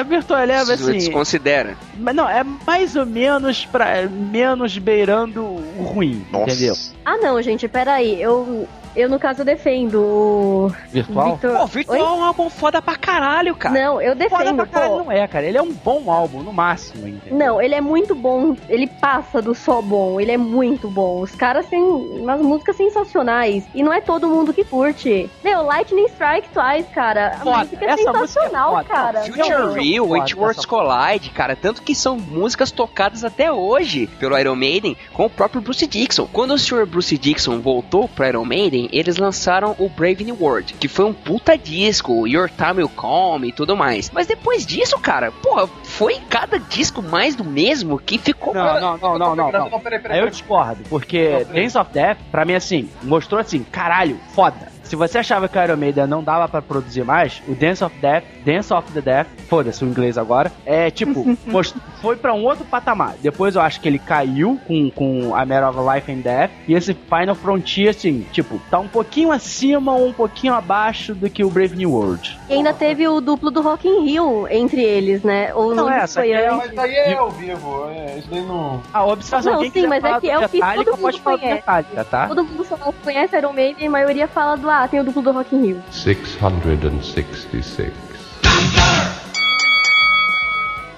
Virtual Eleven, assim... Desconsidera. Mas não, é mais ou menos menos beirando o ruim, nossa. Entendeu? Ah, não, gente, peraí, eu... Eu, no caso, defendo o... Virtual? Victor... Pô, Virtual é um álbum foda pra caralho, cara. Não, eu defendo. Foda pra caralho não é, cara. Ele é um bom álbum, no máximo, entendeu? Não, ele é muito bom. Ele passa do só bom. Ele é muito bom. Os caras têm umas músicas sensacionais. E não é todo mundo que curte. Meu, Lightning Strike Twice, cara. A música é sensacional, música é foda, cara. Future Real, It Worlds Collide, cara. Tanto que são músicas tocadas até hoje pelo Iron Maiden com o próprio Bruce Dickinson. Quando o Sr. Bruce Dickinson voltou pro Iron Maiden, eles lançaram o Brave New World, que foi um puta disco, Your Time Will Come e tudo mais. Mas depois disso, cara, porra, foi cada disco mais do mesmo que ficou... Não. Peraí. Eu discordo, porque Dance of Death, pra mim, assim, mostrou assim, caralho, foda. Se você achava que o Iron Maiden não dava pra produzir mais, o Dance of the Death, foda-se o inglês agora, é tipo, foi pra um outro patamar. Depois eu acho que ele caiu com a Matter of Life and Death, e esse Final Frontier, assim, tipo, tá um pouquinho acima ou um pouquinho abaixo do que o Brave New World. E ainda teve o duplo do Rock in Rio entre eles, né? Ou não, essa foi antes. Mas daí é ao vivo, isso daí não... A observação, não, sim, mas é que é o que todo mundo conhece. Tá? Todo mundo só conhece Iron Maiden, a maioria fala do... Ah, tem o duplo do Rock in Rio. 666.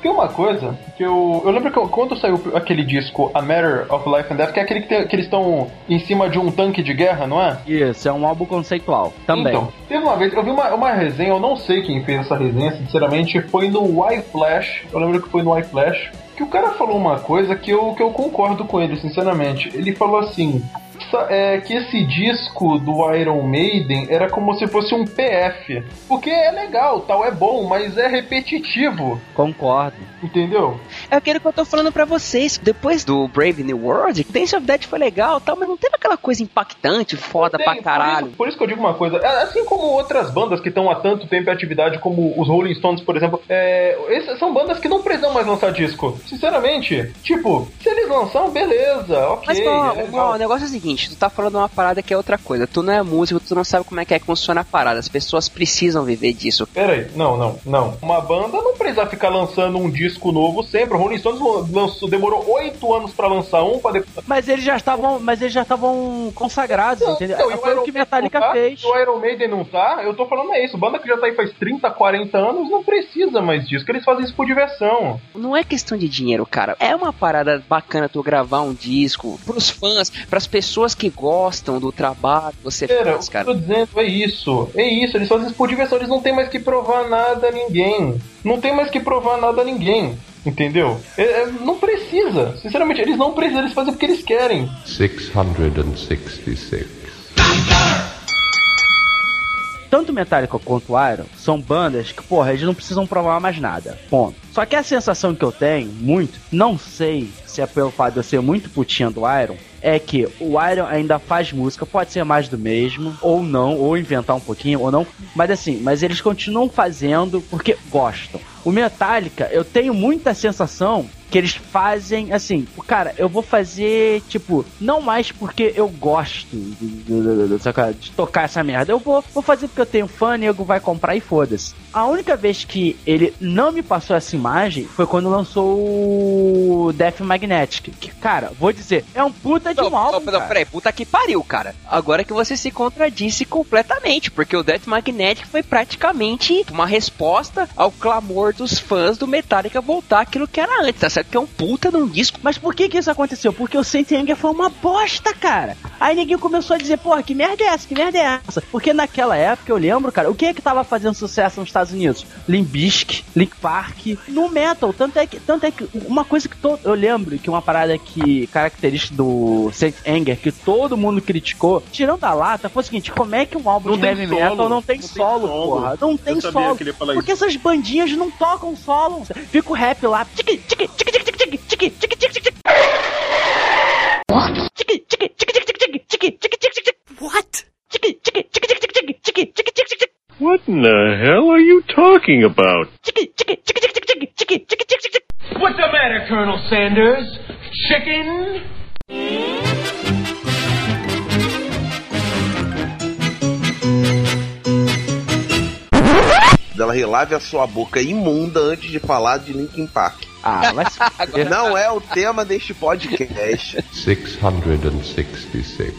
Tem uma coisa que eu lembro que quando saiu aquele disco A Matter of Life and Death, que é aquele que eles estão em cima de um tanque de guerra, não é? Isso, é um álbum conceitual também. Então, teve uma vez, eu vi uma resenha, eu não sei quem fez essa resenha, sinceramente, foi no iFlash, eu lembro que foi no iFlash, que o cara falou uma coisa que eu concordo com ele, sinceramente. Ele falou assim... É que esse disco do Iron Maiden era como se fosse um PF. Porque é legal, tal, é bom, mas é repetitivo. Concordo. Entendeu? É aquilo que eu tô falando pra vocês. Depois do Brave New World, Dance of Death foi legal, tal, mas não teve aquela coisa impactante, foda pra caralho. Por isso que eu digo uma coisa. Assim como outras bandas que estão há tanto tempo em atividade, como os Rolling Stones, por exemplo, são bandas que não precisam mais lançar disco. Sinceramente, tipo, se eles lançam, beleza, ok. Mas o negócio é o seguinte. Tu tá falando uma parada que é outra coisa. Tu não é músico, tu não sabe como é que funciona a parada. As pessoas precisam viver disso. Peraí, não. Uma banda não precisa ficar lançando um disco novo sempre. O Rolling Stones demorou 8 anos pra lançar um, pra depois... Mas eles já estavam consagrados, não, entendeu? Então, foi o que Metallica fez. Se o Iron Maiden não tá, eu tô falando isso. Banda que já tá aí faz 30, 40 anos não precisa mais disso, eles fazem isso por diversão. Não é questão de dinheiro, cara. É uma parada bacana tu gravar um disco pros fãs, pras pessoas que gostam do trabalho que você faz, cara. O que eu tô dizendo é isso, eles fazem isso por diversão, eles não tem mais que provar nada a ninguém. Entendeu? Não precisa. Sinceramente, eles não precisam, eles fazem porque eles querem. 666. Tanto Metallica quanto Iron são bandas que, porra, eles não precisam provar mais nada. Ponto. Só que a sensação que eu tenho, muito, não sei se é pelo fato de eu ser muito putinha do Iron, é que o Iron ainda faz música, pode ser mais do mesmo, ou não, ou inventar um pouquinho, ou não, mas eles continuam fazendo porque gostam. O Metallica, eu tenho muita sensação que eles fazem, assim, cara, eu vou fazer, tipo, não mais porque eu gosto de tocar essa merda, eu vou fazer porque eu tenho fã, nego vai comprar e foda-se. A única vez que ele não me passou essa imagem foi quando lançou o Death Magnetic, que, cara, vou dizer, é um puta de um álbum, cara. Peraí, puta que pariu, cara. Agora que você se contradisse completamente, porque o Death Magnetic foi praticamente uma resposta ao clamor dos fãs do Metallica voltar aquilo que era antes, tá certo? Que é um puta de um disco. Mas por que isso aconteceu? Porque o Saint Anger foi uma bosta, cara. Aí ninguém começou a dizer, porra, que merda é essa? Porque naquela época, eu lembro, cara, o que é que tava fazendo sucesso nos Estados Unidos? Limp Bizkit, Linkin Park, no metal. Tanto é que uma coisa que eu lembro que uma parada que característica do Saint Anger, que todo mundo criticou, tirando da lata, foi o seguinte, como é que um álbum de heavy metal não tem solo, porra? Não tem solo. Porque essas bandinhas não tocam solo. Fica o rap lá, tique, tique, tique, tique, tique, tique, tique, tique, tique. What? Tique, tique, tique, tique, tique, tique, tique, tique, tique. What? Tique, tique, tique, tique, tique, tique, tique, tique, tique. What in the hell are you talking about? Chicken, chicken, chicken, chicken, chicken, chicken, chicken, chicken, chicken. What's the matter, Colonel Sanders? Chicken? Ela relave a sua boca imunda antes de falar de Linkin Park. Mas não é o tema deste podcast. 666.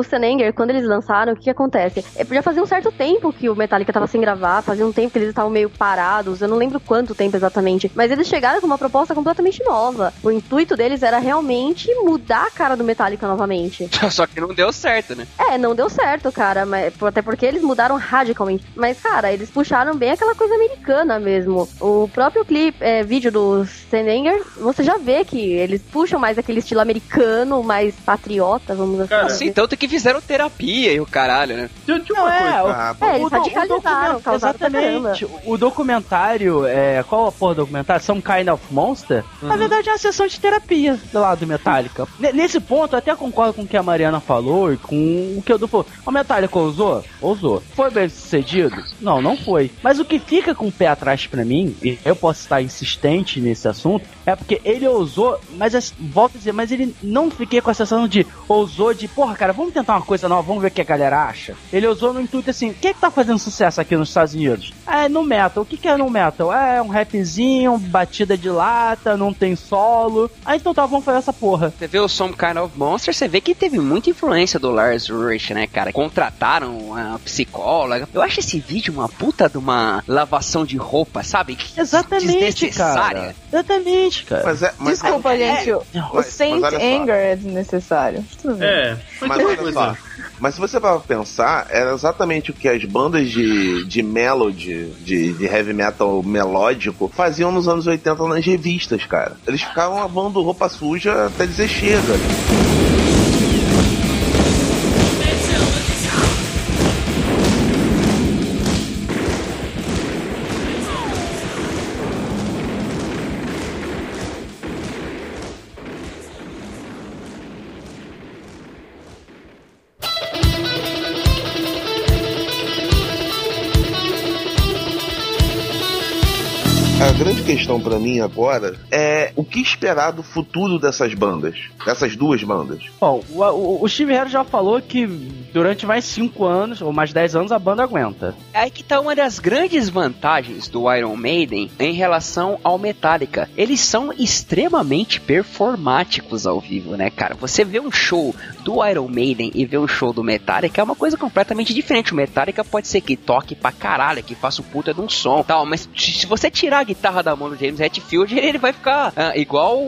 o Stavanger, quando eles lançaram, o que acontece? Já fazia um certo tempo que o Metallica tava sem gravar, fazia um tempo que eles estavam meio parados, eu não lembro quanto tempo exatamente, mas eles chegaram com uma proposta completamente nova. O intuito deles era realmente mudar a cara do Metallica novamente. Só que não deu certo, né? É, não deu certo, cara, mas, até porque eles mudaram radicalmente. Mas, cara, eles puxaram bem aquela coisa americana mesmo. O próprio clipe, vídeo do Stavanger, você já vê que eles puxam mais aquele estilo americano, mais patriota, vamos assim dizer. Assim, tanto que fizeram terapia e o caralho, né? Não, coisa. Eles radicalizaram, causaram pra caramba. O documentário, qual a porra do documentário? Some Kind of Monster? Uhum. Na verdade é uma sessão de terapia lá do Metallica. Nesse ponto, eu até concordo com o que a Mariana falou e com o que o Du falou. O Metallica ousou? Ousou. Foi bem sucedido? Não, não foi. Mas o que fica com o pé atrás pra mim, e eu posso estar insistente nesse assunto, é porque ele ousou, mas volto a dizer, mas ele não fiquei com a sensação de ousou de, porra, cara, vamos tentar uma coisa nova, vamos ver o que a galera acha. Ele ousou no intuito assim, o que é que tá fazendo sucesso aqui nos Estados Unidos? É no metal. O que é no metal? É um rapzinho, batida de lata, não tem solo. Ah, então tá, vamos fazer essa porra. Você vê o Some Kind of Monster, você vê que teve muita influência do Lars Ulrich, né, cara? Contrataram a psicóloga. Eu acho esse vídeo uma puta de uma lavação de roupa, sabe? Exatamente, cara. Exatamente, cara. Mas desculpa, gente. O Saint Anger é desnecessário. É, mas olha só. Mas se você for pensar, era exatamente o que as bandas de melody, de heavy metal melódico, faziam nos anos 80 nas revistas, cara. Eles ficavam lavando roupa suja até dizer chega. A questão pra mim agora é o que esperar do futuro dessas bandas, dessas duas bandas. Bom, o Steve Harris já falou que durante mais 5 anos ou mais 10 anos a banda aguenta. É que tá uma das grandes vantagens do Iron Maiden em relação ao Metallica. Eles são extremamente performáticos ao vivo, né, cara? Você vê um show do Iron Maiden e vê um show do Metallica é uma coisa completamente diferente. O Metallica pode ser que toque pra caralho, que faça o puta de um som, tal, mas se você tirar a guitarra da mano James Hetfield, ele vai ficar igual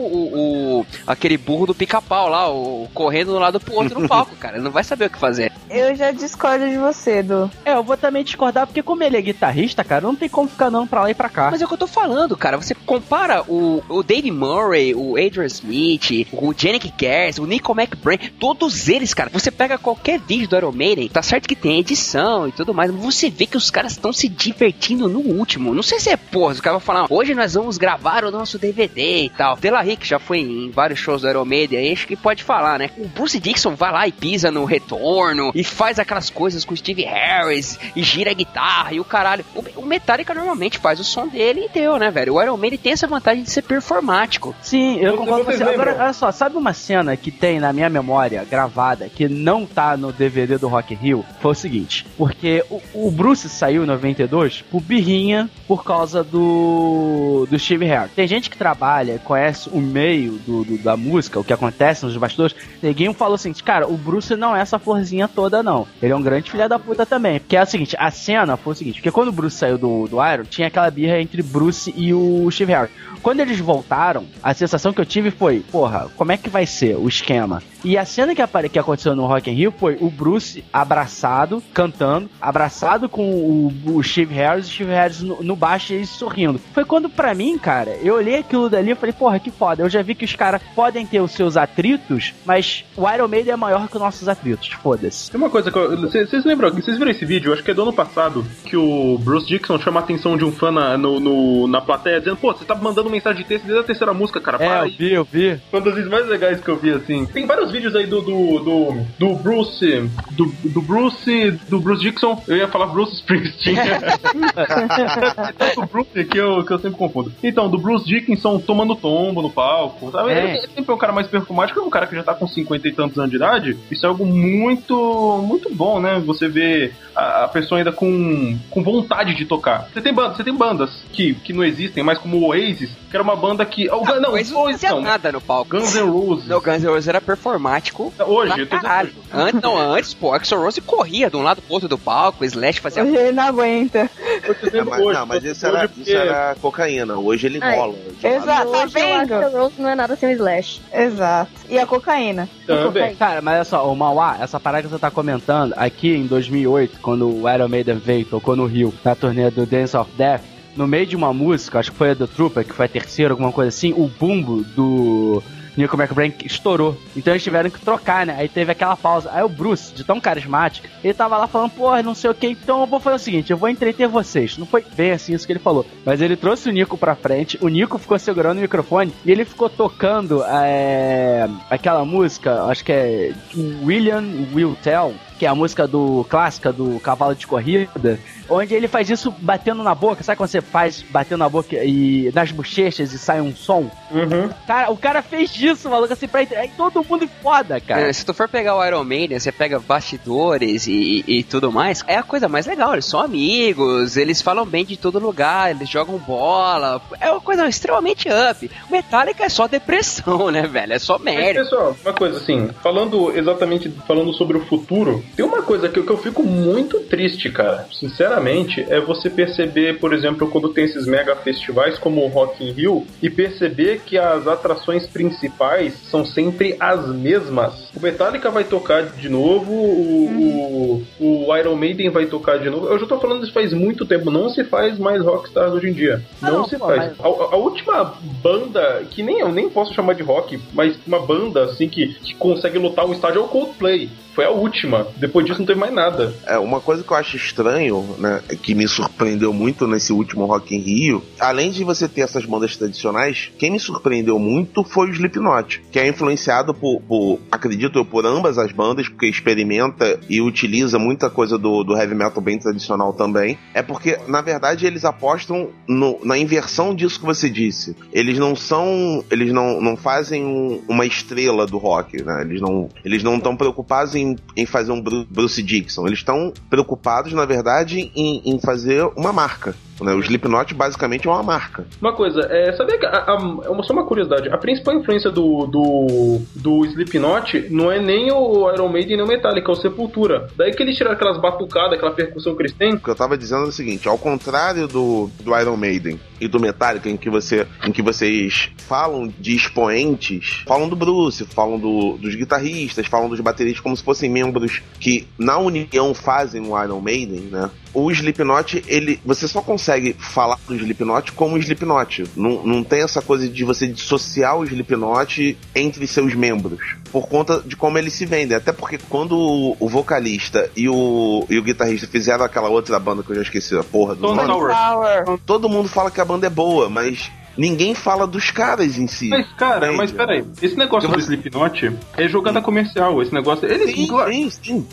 aquele burro do pica-pau lá, correndo de um lado pro outro no palco, cara. Ele não vai saber o que fazer. Eu já discordo de você, Du. Eu vou também discordar, porque como ele é guitarrista, cara, não tem como ficar andando pra lá e pra cá. Mas é o que eu tô falando, cara. Você compara o Dave Murray, o Adrian Smith, o Jannik Gers, o Nico McBrain, todos eles, cara. Você pega qualquer vídeo do Iron Maiden, tá certo que tem edição e tudo mais, mas você vê que os caras estão se divertindo no último. Não sei se é porra, os caras vão falar, hoje nós vamos gravar o nosso DVD e tal. De La Rick já foi em vários shows do Iron Maiden, aí acho que pode falar, né? O Bruce Dickinson vai lá e pisa no retorno e faz aquelas coisas com o Steve Harris e gira a guitarra e o caralho. O Metallica normalmente faz o som dele e deu, né, velho? O Iron Maiden tem essa vantagem de ser performático. Sim, eu concordo com você. Agora, olha só, sabe uma cena que tem na minha memória gravada que não tá no DVD do Rock in Rio? Foi o seguinte, porque o Bruce saiu em 92 por birrinha por causa do Steve Harris. Tem gente que trabalha, conhece o meio da música, o que acontece nos bastidores. Ninguém falou assim, cara, o Bruce não é essa florzinha toda, não. Ele é um grande filho da puta também. Porque é o seguinte, a cena foi o seguinte, porque quando o Bruce saiu do Iron, tinha aquela birra entre Bruce e o Steve Harris. Quando eles voltaram, a sensação que eu tive foi, porra, como é que vai ser o esquema? E a cena que aconteceu no Rock in Rio foi o Bruce abraçado, cantando, abraçado com o Steve Harris, e o Steve Harris no baixo e ele sorrindo. Foi quando, pra mim, cara, eu olhei aquilo dali e falei, porra, que foda. Eu já vi que os caras podem ter os seus atritos, mas o Iron Maiden é maior que os nossos atritos, foda-se. Tem uma coisa que vocês lembram, vocês viram esse vídeo, acho que é do ano passado, que o Bruce Dickinson chama a atenção de um fã na plateia, dizendo, pô, você tá mandando mensagem de texto desde a terceira música, cara, para. Eu vi. Foi um dos vídeos mais legais que eu vi, assim. Tem vários vídeos aí do Bruce Dickinson. Eu ia falar Bruce Springsteen. Tanto Bruce que eu que eu sempre confundo. Então, do Bruce Dickinson tomando tombo no palco. Sabe? É. Ele sempre é um cara mais performático, é um cara que já tá com 50 e tantos anos de idade. Isso é algo muito, muito bom, né? Você vê a pessoa ainda com vontade de tocar. Você tem bandas que não existem, mas como o Oasis, que era uma banda que... Oh, não, o Oasis não fazia nada no palco. Guns N' Roses. Não, Guns N' Roses era performático. Hoje, caralho. Antes, pô, Axl Rose corria de um lado pro outro do palco, Slash fazia... Hoje ele não aguenta. Mas isso era cocaína. Hoje ele mola. Exato, tá vendo? Axl Rose não é nada sem o Slash. Exato. E a cocaína. Também. Cara, mas olha só, o Mauá, essa parada que você tá comentando, aqui em 2008, quando o Iron Maiden veio, tocou no Rio, na turnê do Dance of Death, no meio de uma música, acho que foi a do Trooper, que foi a terceira, alguma coisa assim, o bumbo do... Nico McBrain estourou. Então eles tiveram que trocar, né? Aí teve aquela pausa. Aí o Bruce, de tão carismático, ele tava lá falando, porra, não sei o que, então eu vou fazer o seguinte, eu vou entreter vocês. Não foi bem assim isso que ele falou. Mas ele trouxe o Nico pra frente, o Nico ficou segurando o microfone e ele ficou tocando aquela música, acho que é William Will Tell, que é a música clássica do cavalo de corrida, onde ele faz isso batendo na boca. Sabe quando você faz batendo na boca e nas bochechas e sai um som? Uhum. Cara, o cara fez isso, maluco, assim, pra entrar. Todo mundo foda, cara. Se tu for pegar o Iron Maiden, você pega bastidores e tudo mais, é a coisa mais legal. Eles são amigos, eles falam bem de todo lugar, eles jogam bola. É uma coisa extremamente up. Metallica é só depressão, né, velho? É só merda. Mas, pessoal, uma coisa assim, falando sobre o futuro, tem uma coisa que eu fico muito triste, cara, sinceramente, é você perceber, por exemplo, quando tem esses mega festivais como o Rock in Rio, e perceber que as atrações principais são sempre as mesmas. O Metallica vai tocar de novo, o Iron Maiden vai tocar de novo. Eu já tô falando isso faz muito tempo, não se faz mais rockstars hoje em dia. Não se faz. Mas... A última banda, que eu nem posso chamar de rock, mas uma banda assim que consegue lotar um estádio é o Coldplay. Foi a última. Depois disso não teve mais nada. É, uma coisa que eu acho estranho, né, que me surpreendeu muito nesse último Rock in Rio, além de você ter essas bandas tradicionais, quem me surpreendeu muito foi o Slipknot, que é influenciado por acredito eu, por ambas as bandas, porque experimenta e utiliza muita coisa do heavy metal bem tradicional também. É porque, na verdade, eles apostam na inversão disso que você disse. Eles não fazem uma estrela do rock, né? Eles não estão preocupados em fazer um Bruce Dickinson. Eles estão preocupados, na verdade, em fazer uma marca. O Slipknot basicamente é uma marca. Uma coisa, sabia que só uma curiosidade, a principal influência do Slipknot não é nem o Iron Maiden nem o Metallica, é o Sepultura. Daí que eles tiraram aquelas batucadas, aquela percussão que eles têm. O que eu tava dizendo é o seguinte, ao contrário do Iron Maiden e do Metallica, em que vocês falam de expoentes, falam do Bruce, falam dos guitarristas, falam dos bateristas como se fossem membros que na união fazem o Iron Maiden, né? O Slipknot, você só consegue falar do Slipknot como Slipknot. Não tem essa coisa de você dissociar o Slipknot entre seus membros, por conta de como eles se vendem. Até porque quando o vocalista e o guitarrista fizeram aquela outra banda que eu já esqueci a porra do nome, todo mundo fala que a banda é boa, mas... ninguém fala dos caras em si. Mas, cara, mas peraí, esse negócio do Slipknot é jogada comercial, esse negócio... Sim.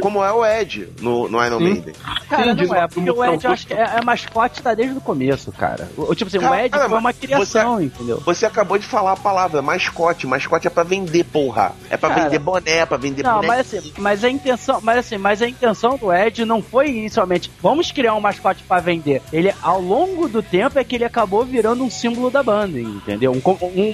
Como é o Ed no Iron Maiden. Cara, não é, porque o Ed, eu acho que é mascote, tá desde o começo, cara. Tipo assim, o Ed foi uma criação, entendeu? Você acabou de falar a palavra, mascote. Mascote é pra vender, porra. É pra vender boné, pra vender boneco. Não, mas a intenção do Ed não foi inicialmente, vamos criar um mascote pra vender. Ele, ao longo do tempo, é que ele acabou virando um símbolo da banda, entendeu?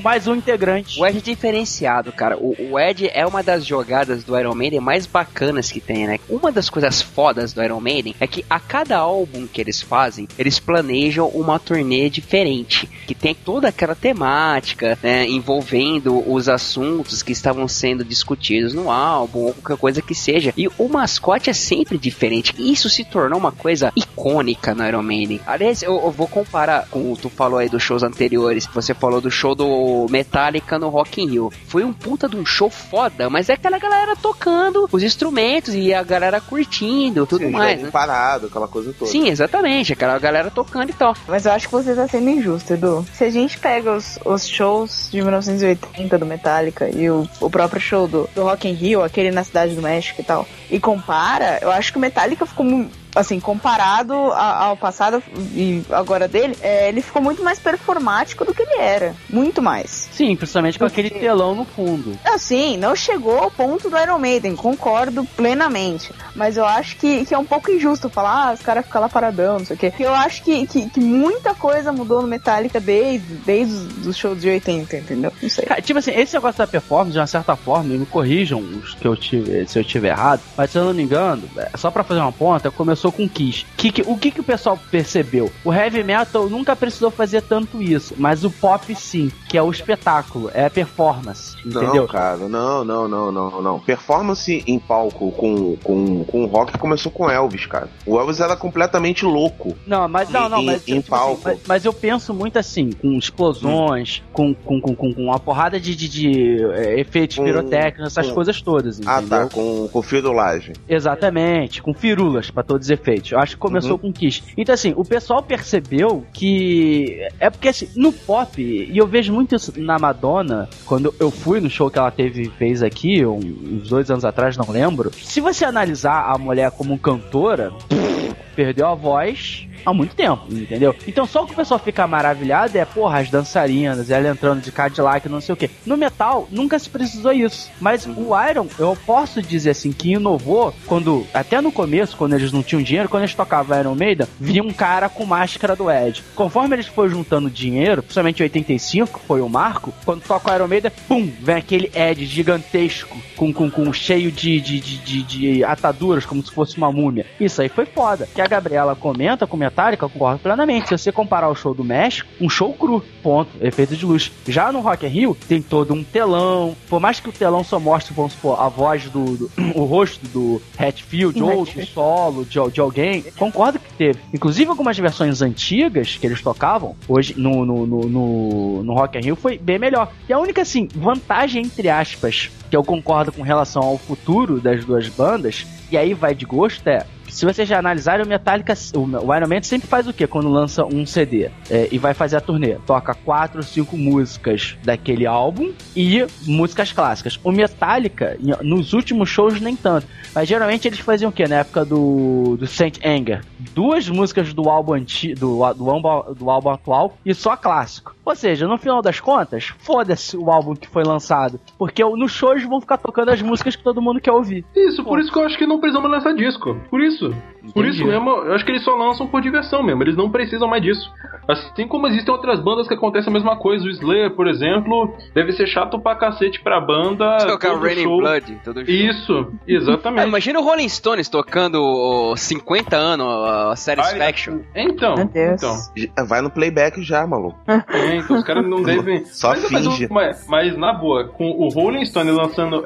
Mais um integrante. O Ed é diferenciado, cara. O Ed é uma das jogadas do Iron Maiden mais bacanas que tem, né? Uma das coisas fodas do Iron Maiden é que a cada álbum que eles fazem, eles planejam uma turnê diferente, que tem toda aquela temática, né, envolvendo os assuntos que estavam sendo discutidos no álbum, ou qualquer coisa que seja. E o mascote é sempre diferente. Isso se tornou uma coisa icônica no Iron Maiden. Aliás, eu vou comparar com o que tu falou aí do show anteriores, você falou do show do Metallica no Rock in Rio. Foi um puta de um show foda, mas é aquela galera tocando os instrumentos e a galera curtindo, tudo mais, né? Parado, aquela coisa toda. Sim, exatamente, aquela galera tocando e tal. Mas eu acho que você tá sendo injusto, Edu. Se a gente pega os shows de 1980 do Metallica e o próprio show do Rock in Rio, aquele na Cidade do México e tal, e compara, eu acho que o Metallica ficou assim, comparado ao passado e agora dele, ele ficou muito mais performático do que ele era. Muito mais. Sim, principalmente com aquele telão no fundo. Assim, não chegou ao ponto do Iron Maiden, concordo plenamente. Mas eu acho que é um pouco injusto falar, os caras ficam lá paradão, não sei o quê. Eu acho que muita coisa mudou no Metallica desde os shows de 80, entendeu? Não sei. Cara, tipo assim, esse negócio da performance, de uma certa forma, me corrijam os que se eu estiver errado, mas se eu não me engano, só pra fazer uma ponta, começou com o Kiss. O que o pessoal percebeu? O heavy metal nunca precisou fazer tanto isso, mas o pop sim, que é o espetáculo, é a performance, entendeu? Não, cara, não. Performance em palco com rock começou com Elvis, cara. O Elvis era completamente louco. Não, mas em palco. Assim, mas eu penso muito assim, com explosões, com uma porrada de efeitos pirotécnicos, essas coisas todas, entendeu? Ah, tá, com firulagem. Exatamente, com firulas pra todos os efeitos. Eu acho que começou com Kiss. Então, assim, o pessoal percebeu que... É porque, assim, no pop, e eu vejo muito isso na Madonna, quando eu fui no show que ela fez aqui, uns 2 anos atrás, não lembro. Se você analisar a mulher como cantora... Perdeu a voz há muito tempo, entendeu? Então só o que o pessoal fica maravilhado é, porra, as dançarinas, ela entrando de Cadillac, não sei o quê. No metal, nunca se precisou isso. Mas o Iron, eu posso dizer assim, que inovou quando, até no começo, quando eles não tinham dinheiro, quando eles tocavam Iron Maiden, vinha um cara com máscara do Ed. Conforme eles foram juntando dinheiro, principalmente em 85, foi o marco, quando toca o Iron Maiden, pum, vem aquele Ed gigantesco, com cheio de ataduras, como se fosse uma múmia. Isso aí foi foda. A Gabriela comenta, Metallica, eu concordo plenamente. Se você comparar o show do México, um show cru, ponto, efeito de luz. Já no Rock in Rio, tem todo um telão, por mais que o telão só mostre, vamos supor, a voz o rosto do Hatfield, ou do solo de alguém, concordo que teve. Inclusive, algumas versões antigas que eles tocavam, hoje no Rock in Rio, foi bem melhor. E a única, assim, vantagem, entre aspas, que eu concordo com relação ao futuro das duas bandas, e aí vai de gosto, se vocês já analisarem, o Metallica, o Iron Man sempre faz o quê? Quando lança um CD e vai fazer a turnê, toca 4 ou 5 músicas daquele álbum e músicas clássicas. O Metallica, nos últimos shows, nem tanto. Mas geralmente eles faziam o quê? Na época do Saint Anger, 2 músicas do álbum antigo, do álbum atual, e só clássico. Ou seja, no final das contas, foda-se o álbum que foi lançado, porque nos shows vão ficar tocando as músicas que todo mundo quer ouvir. Isso, por isso que eu acho que não precisamos lançar disco. Entendi. Por isso mesmo, eu acho que eles só lançam por diversão mesmo, eles não precisam mais disso. Assim como existem outras bandas que acontece a mesma coisa. O Slayer, por exemplo, deve ser chato pra cacete pra banda tocar Raining Blood, todo show. Isso, exatamente. Imagina o Rolling Stones tocando 50 anos a Satisfaction. Então vai no playback já, maluco. Então os caras não devem. Só finge. Mas na boa, com o Rolling Stones lançando,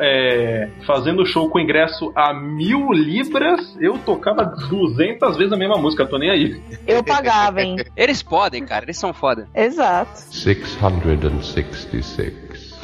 fazendo show com ingresso a £1.000, eu tocava 200 vezes a mesma música, eu tô nem aí. Eu pagava, hein? Eles podem, cara, eles são foda. Exato. 666.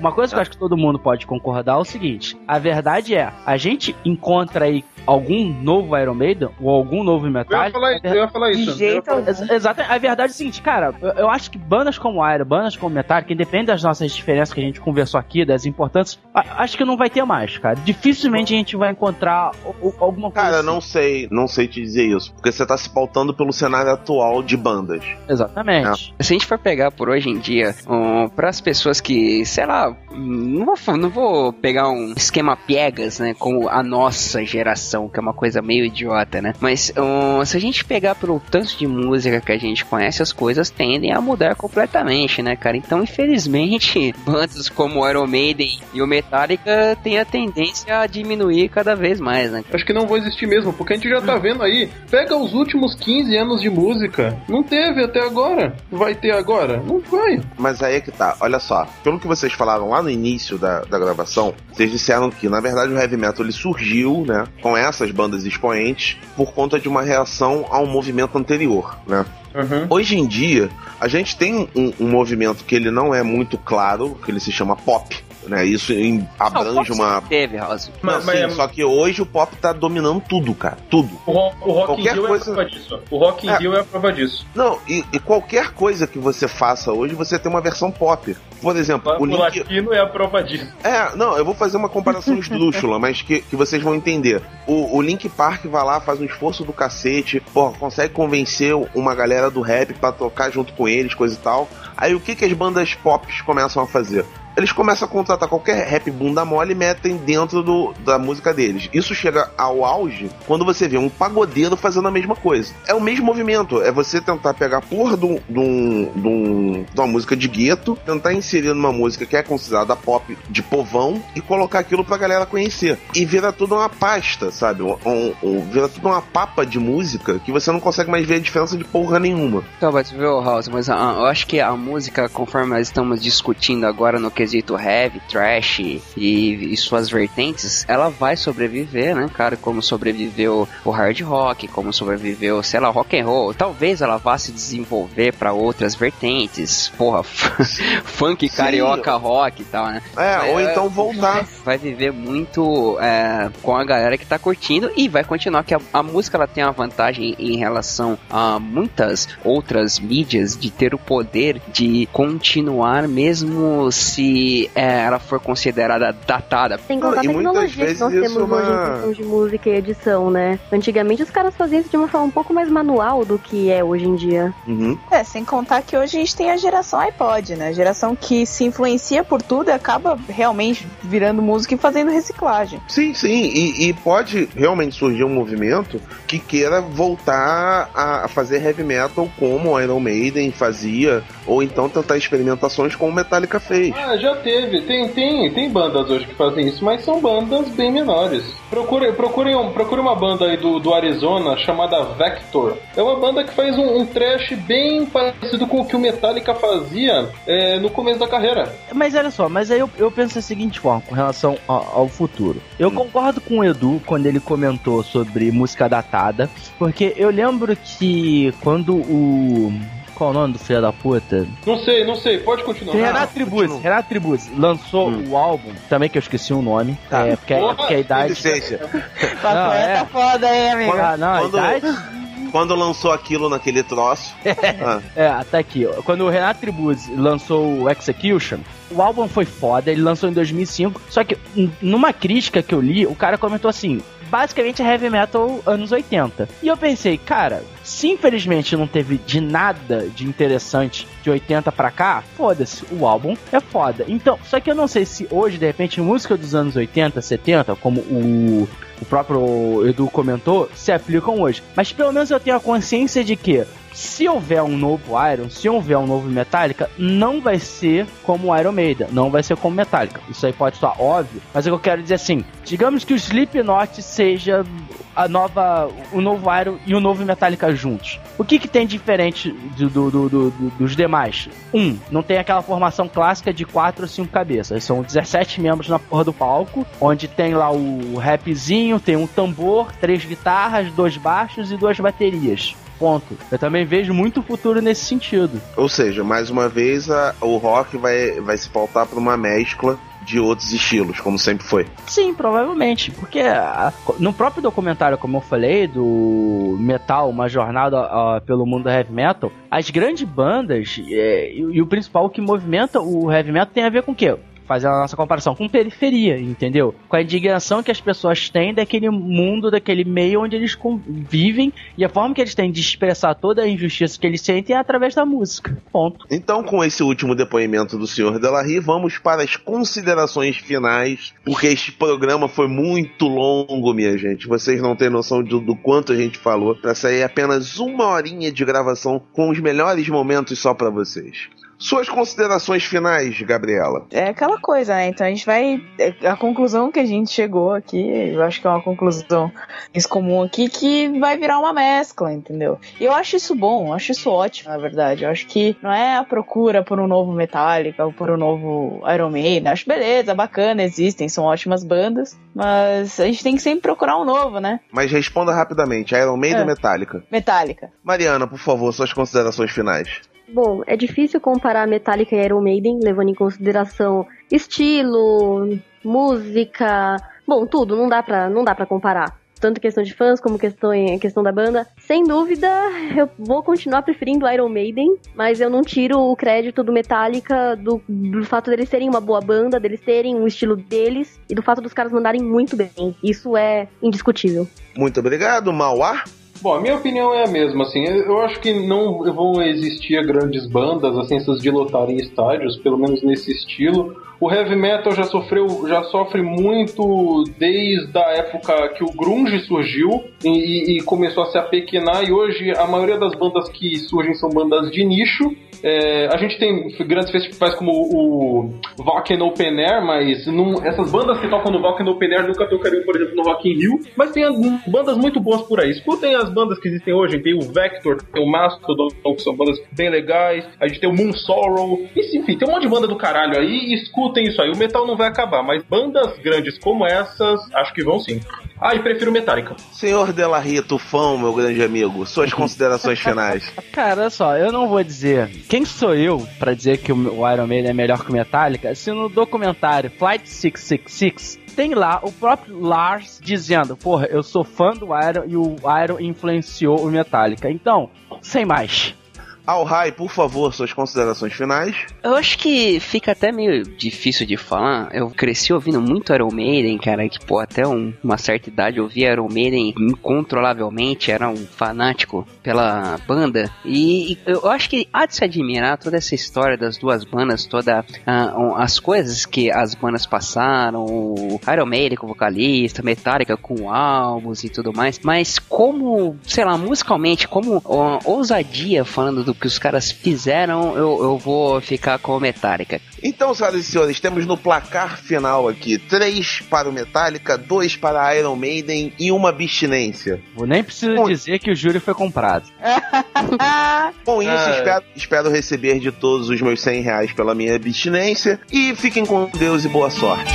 Uma coisa que eu acho que todo mundo pode concordar é o seguinte: a verdade é, a gente encontra aí algum novo Iron Maiden ou algum novo Metallica. Eu ia falar isso. Exatamente. A verdade é o seguinte, cara, eu acho que bandas como Iron, bandas como Metallica, independente das nossas diferenças que a gente conversou aqui, das importâncias, acho que não vai ter mais, cara. Dificilmente a gente vai encontrar alguma coisa. Cara, assim. não sei te dizer isso, porque você tá se pautando pelo cenário atual de bandas. Exatamente. É. Se a gente for pegar por hoje em dia, pras pessoas que, sei lá, não vou pegar um esquema piegas, né, como a nossa geração, que é uma coisa meio idiota, né, mas se a gente pegar pelo tanto de música que a gente conhece, as coisas tendem a mudar completamente, né, cara. Então, infelizmente, bandas como o Iron Maiden e o Metallica têm a tendência a diminuir cada vez mais, né. Acho que não vão existir mesmo, porque a gente já tá vendo aí, pega os últimos 15 anos de música, não teve até agora, vai ter agora? Não vai. Mas aí é que tá, olha só, pelo que vocês falaram lá no início da gravação, vocês disseram que, na verdade, o heavy metal ele surgiu, né, com essas bandas expoentes por conta de uma reação ao movimento anterior, né? Uhum. Hoje em dia, a gente tem um movimento que ele não é muito claro, que ele se chama pop, né? Isso abrange não, uma... Teve, House. Mas só que hoje o pop tá dominando tudo, cara. Tudo. O Rock in Rio coisa... é a prova disso. O Rock in Rio é a prova disso. Não, e qualquer coisa que você faça hoje, você tem uma versão pop. Por exemplo, o Link... latino é a prova disso. É, não, eu vou fazer uma comparação esdrúxula, mas que vocês vão entender. O Link Park vai lá, faz um esforço do cacete, porra, consegue convencer uma galera do rap pra tocar junto com eles, coisa e tal. Aí o que as bandas pop começam a fazer? Eles começam a contratar qualquer rap bunda mole e metem dentro da música deles. Isso chega ao auge quando você vê um pagodeiro fazendo a mesma coisa. É o mesmo movimento, é você tentar pegar a porra de uma música de gueto, tentar inserir numa música que é considerada pop de povão e colocar aquilo pra galera conhecer. E vira tudo uma pasta, sabe? Vira tudo uma papa de música que você não consegue mais ver a diferença de porra nenhuma. Então, mas viu, House, mas eu acho que a música, conforme nós estamos discutindo agora no quesito heavy, trash e suas vertentes, ela vai sobreviver, né, cara? Como sobreviveu o hard rock, como sobreviveu, sei lá, rock and roll. Talvez ela vá se desenvolver pra outras vertentes, porra, funk, carioca, rock e tal, né? É, mas, ou então voltar. Vai viver muito com a galera que tá curtindo e vai continuar, que a música, ela tem uma vantagem em relação a muitas outras mídias de ter o poder de continuar mesmo se ela for considerada datada. Tem que contar a tecnologia que nós temos hoje em questão de música e edição, né? Antigamente os caras faziam isso de uma forma um pouco mais manual do que é hoje em dia. Uhum. É, sem contar que hoje a gente tem a geração iPod, né? A geração que se influencia por tudo e acaba realmente virando música e fazendo reciclagem. Sim, sim. E pode realmente surgir um movimento que queira voltar a fazer heavy metal como Iron Maiden fazia, ou então tentar experimentações como Metallica fez. Já teve, tem bandas hoje que fazem isso, mas são bandas bem menores. Procure uma banda aí do Arizona chamada Vector. É uma banda que faz um trash bem parecido com o que o Metallica fazia no começo da carreira. Mas olha só, mas aí eu penso da seguinte forma, com relação ao futuro. Eu concordo com o Edu quando ele comentou sobre música datada, porque eu lembro que quando o... Qual o nome do filho da puta? Não sei, pode continuar. Renato Tribuzzi lançou o álbum, também que eu esqueci o nome, tá. porque a idade... Não, tá foda aí, amigo. A idade... Quando lançou aquilo naquele troço... tá aqui. Quando o Renato Tribuzzi lançou o Execution, o álbum foi foda, ele lançou em 2005, só que numa crítica que eu li, o cara comentou assim... Basicamente heavy metal anos 80. E eu pensei, cara, se infelizmente não teve de nada de interessante de 80 pra cá, foda-se, o álbum é foda. Então, só que eu não sei se hoje, de repente, música dos anos 80, 70, como o próprio Edu comentou, se aplicam hoje. Mas pelo menos eu tenho a consciência de que se houver um novo Iron, se houver um novo Metallica, não vai ser como Iron Maiden, não vai ser como Metallica. Isso aí pode estar óbvio, mas é que eu quero dizer assim, digamos que o Slipknot seja o novo Iron e o novo Metallica juntos. O que tem diferente dos demais? Não tem aquela formação clássica de 4 ou 5 cabeças. São 17 membros na porra do palco, onde tem lá o rapzinho, tem um tambor, 3 guitarras, 2 baixos e 2 baterias. Ponto. Eu também vejo muito futuro nesse sentido. Ou seja, mais uma vez o rock vai se pautar para uma mescla de outros estilos, como sempre foi. Sim, provavelmente, porque no próprio documentário, como eu falei, do Metal, uma jornada pelo mundo heavy metal, as grandes bandas e o principal que movimenta o heavy metal tem a ver com o quê? Fazendo a nossa comparação com periferia, entendeu? Com a indignação que as pessoas têm daquele mundo, daquele meio onde eles vivem, e a forma que eles têm de expressar toda a injustiça que eles sentem é através da música. Ponto. Então, com esse último depoimento do Sr. Delarry, vamos para as considerações finais, porque este programa foi muito longo, minha gente. Vocês não têm noção do quanto a gente falou, para sair apenas uma horinha de gravação com os melhores momentos só para vocês. Suas considerações finais, Gabriela. É aquela coisa, né? Então a gente vai... A conclusão que a gente chegou aqui, eu acho que é uma conclusão incomum aqui, que vai virar uma mescla, entendeu? E eu acho isso bom, acho isso ótimo, na verdade. Eu acho que não é a procura por um novo Metallica ou por um novo Iron Maiden. Acho beleza, bacana, existem, são ótimas bandas, mas a gente tem que sempre procurar um novo, né? Mas responda rapidamente, Iron Maiden ou Metallica? Metallica. Mariana, por favor, suas considerações finais. Bom, é difícil comparar Metallica e Iron Maiden, levando em consideração estilo, música, bom, tudo, não dá pra comparar. Tanto questão de fãs como questão da banda. Sem dúvida, eu vou continuar preferindo Iron Maiden, mas eu não tiro o crédito do Metallica, do fato deles terem uma boa banda, deles terem um estilo deles e do fato dos caras mandarem muito bem. Isso é indiscutível. Muito obrigado, Mauá. Bom, a minha opinião é a mesma, assim, eu acho que não vão existir grandes bandas, assim, essas de lotarem estádios, pelo menos nesse estilo. O heavy metal já sofre muito desde a época que o grunge surgiu e começou a se apequenar, e hoje a maioria das bandas que surgem são bandas de nicho. A gente tem grandes festivais como o Wacken Open Air, mas essas bandas que tocam no Wacken Open Air nunca tocariam, por exemplo, no Rock in Rio, mas tem bandas muito boas por aí. Escutem as bandas que existem hoje, tem o Vector, tem o Mastodon, que são bandas bem legais, a gente tem o Moon Sorrow, enfim, tem um monte de banda do caralho aí, e escutem isso aí, o metal não vai acabar, mas bandas grandes como essas, acho que vão sim. E prefiro Metallica. Senhor Della Rita, Tufão, meu grande amigo, suas considerações finais. Cara, olha só, eu não vou dizer... Quem sou eu pra dizer que o Iron Maiden é melhor que o Metallica? Se no documentário Flight 666 tem lá o próprio Lars dizendo, porra, eu sou fã do Iron e o Iron influenciou o Metallica. Então, sem mais. Alhai, por favor, suas considerações finais. Eu acho que fica até meio difícil de falar. Eu cresci ouvindo muito Iron Maiden, cara, que, pô, até uma certa idade eu ouvia Iron Maiden incontrolavelmente, era um fanático pela banda. E eu acho que há de se admirar toda essa história das duas bandas, todas as coisas que as bandas passaram, o Iron Maiden com vocalista, Metallica com álbuns e tudo mais. Mas como, sei lá, musicalmente, como ousadia falando do que os caras fizeram, eu vou ficar com o Metallica. Então, senhoras e senhores, temos no placar final aqui 3 para o Metallica, 2 para a Iron Maiden e uma abstinência. Eu nem preciso dizer que o júri foi comprado. Com isso, espero receber de todos os meus R$100 pela minha abstinência, e fiquem com Deus e boa sorte.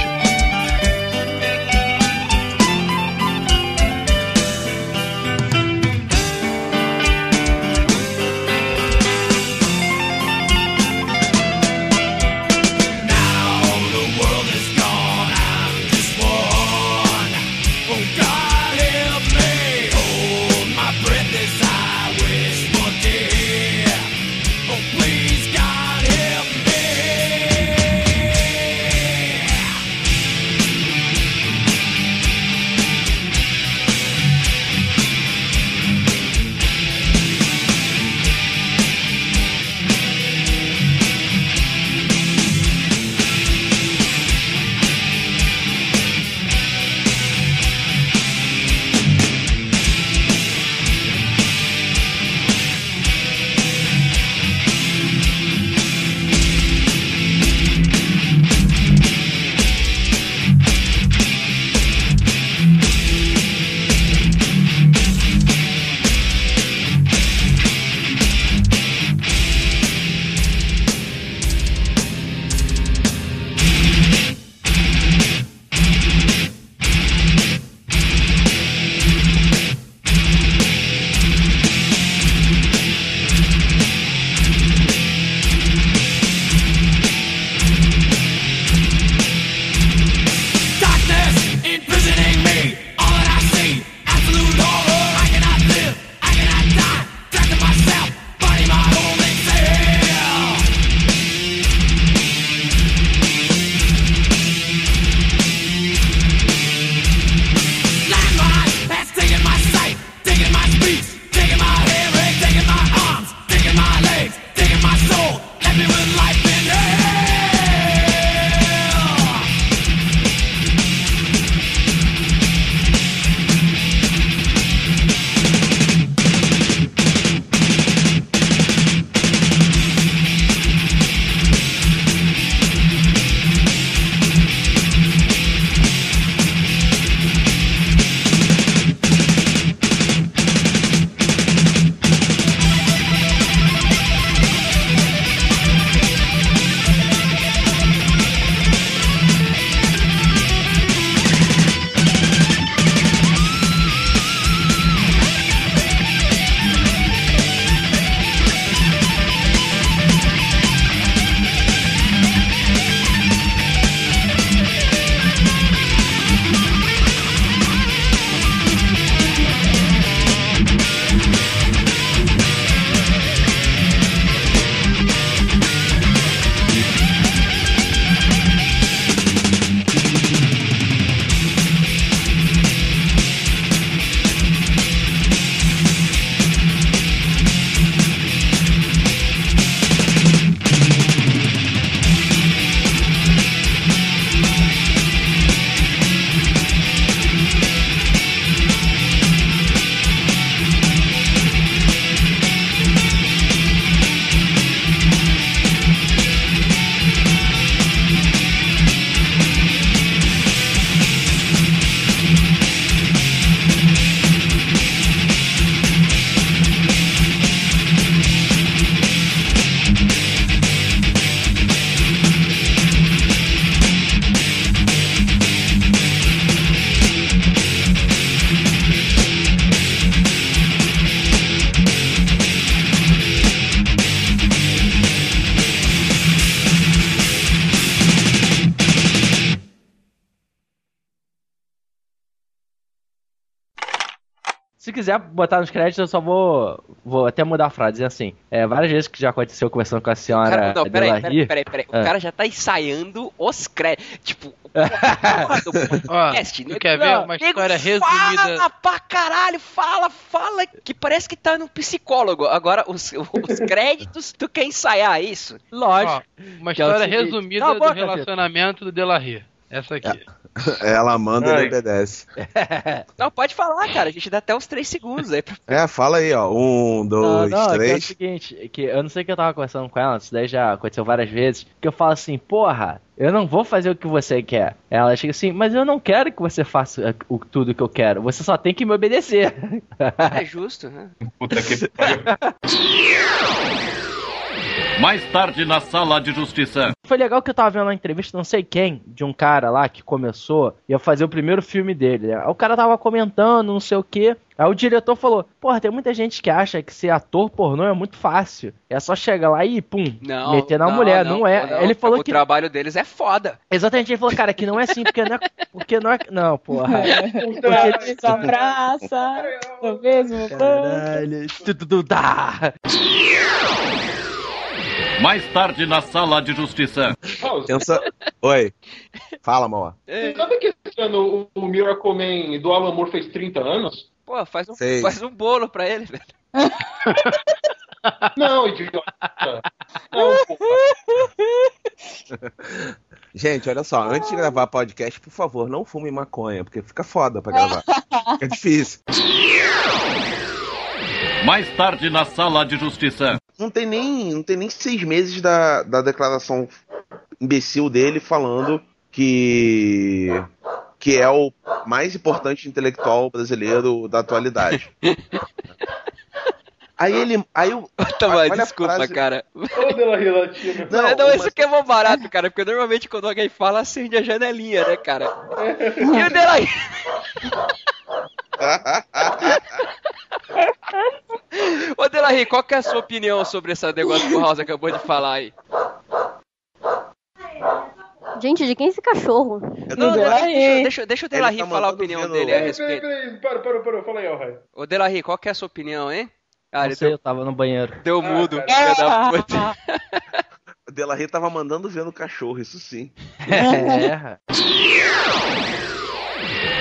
Se quiser botar nos créditos, eu só vou até mudar a frase. É assim, várias vezes que já aconteceu conversando com a senhora... Cara, não, peraí. O cara já tá ensaiando os créditos. Tipo, porra do podcast. Ó, quer ver uma história resumida? Fala pra caralho, fala. Que parece que tá no psicólogo. Agora, os créditos, tu quer ensaiar isso? Lógico. Ó, uma história resumida do relacionamento do Delarry. Essa aqui. Ela manda e ele obedece. Não, pode falar, cara. A gente dá até uns 3 segundos aí. Fala aí, ó. 1, 2, 3. É o seguinte, que eu não sei o que eu tava conversando com ela, isso daí já aconteceu várias vezes, que eu falo assim, porra, eu não vou fazer o que você quer. Ela chega assim, mas eu não quero que você faça tudo que eu quero. Você só tem que me obedecer. É justo, né? Puta que pariu. Mais tarde na sala de justiça. Foi legal que eu tava vendo uma entrevista, não sei quem, de um cara lá que começou, ia fazer o primeiro filme dele, né? O cara tava comentando, não sei o quê. Aí o diretor falou, porra, tem muita gente que acha que ser ator pornô é muito fácil. É só chegar lá e, pum, meter na mulher. Não é. Não, ele falou que o trabalho deles é foda. Exatamente, ele falou, cara, que não é assim, porque não é... Não, porra. Porque só praça, no mesmo banco. Caralho. Mais tarde na sala de justiça. Oi. Fala, Moa. Você sabe que esse ano o Miracle Man do Alan Moore fez 30 anos? Pô, faz um bolo pra ele, velho. Não, idiota. Não, porra. Gente, olha só, antes de gravar podcast, por favor, não fume maconha, porque fica foda pra gravar. Fica difícil. Mais tarde na sala de justiça. Não tem nem 6 meses da declaração imbecil dele falando que é o mais importante intelectual brasileiro da atualidade. Desculpa, frase... cara. Não, isso aqui é mó barato, cara, porque normalmente quando alguém fala, acende a janelinha, né, cara? E o Delarry... Ô Delarry, qual que é a sua opinião sobre esse negócio que o House acabou de falar aí? Gente, de quem é esse cachorro? Não, deixa o Delarry falar a opinião dele a respeito. Peraí, para, fala aí, ó, Rai. Ô Delarry, qual que é a sua opinião, hein? Não sei, eu tava no banheiro. Deu mudo. O Delarry tava mandando ver no cachorro, isso sim.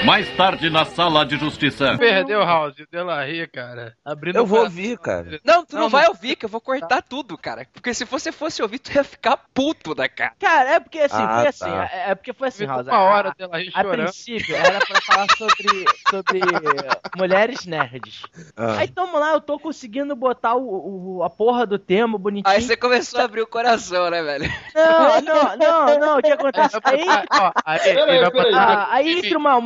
Mais tarde na sala de justiça. Perdeu, House, o Delarry, cara. Eu vou ouvir, cara. Não, tu não vai ouvir, que eu vou cortar tudo, cara. Porque se você fosse ouvir, tu ia ficar puto da cara. Cara, é porque assim, foi assim. É porque foi assim, House. Uma hora o Delarry chorando. A princípio, era pra falar sobre mulheres nerds. Aí, tamo lá, eu tô conseguindo botar a porra do tema bonitinho. Aí você começou a abrir o coração, né, velho? Não, o que acontece? Aí entra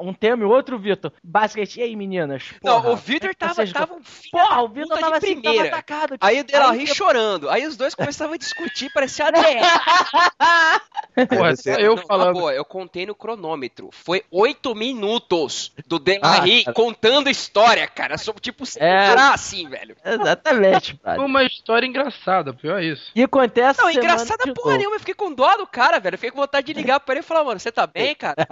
um tema e o outro, Vitor. Basicamente, e aí, meninas? Porra, não, o Vitor tava um filho. Porra, o Vitor tava assim, tava atacado. Tipo, aí o Delarry chorando. Aí os dois começavam a discutir, parecia ADR. Porra, só eu falando. Pô, eu contei no cronômetro. Foi 8 minutos do Delarry contando história, cara. Sobre, tipo, parar assim, velho. Exatamente, cara. Uma história engraçada, pior é isso. E acontece. Não, engraçada porra nenhuma. Eu fiquei com dó do cara, velho. Eu fiquei com vontade de ligar pra ele e falar, mano, você tá bem, cara?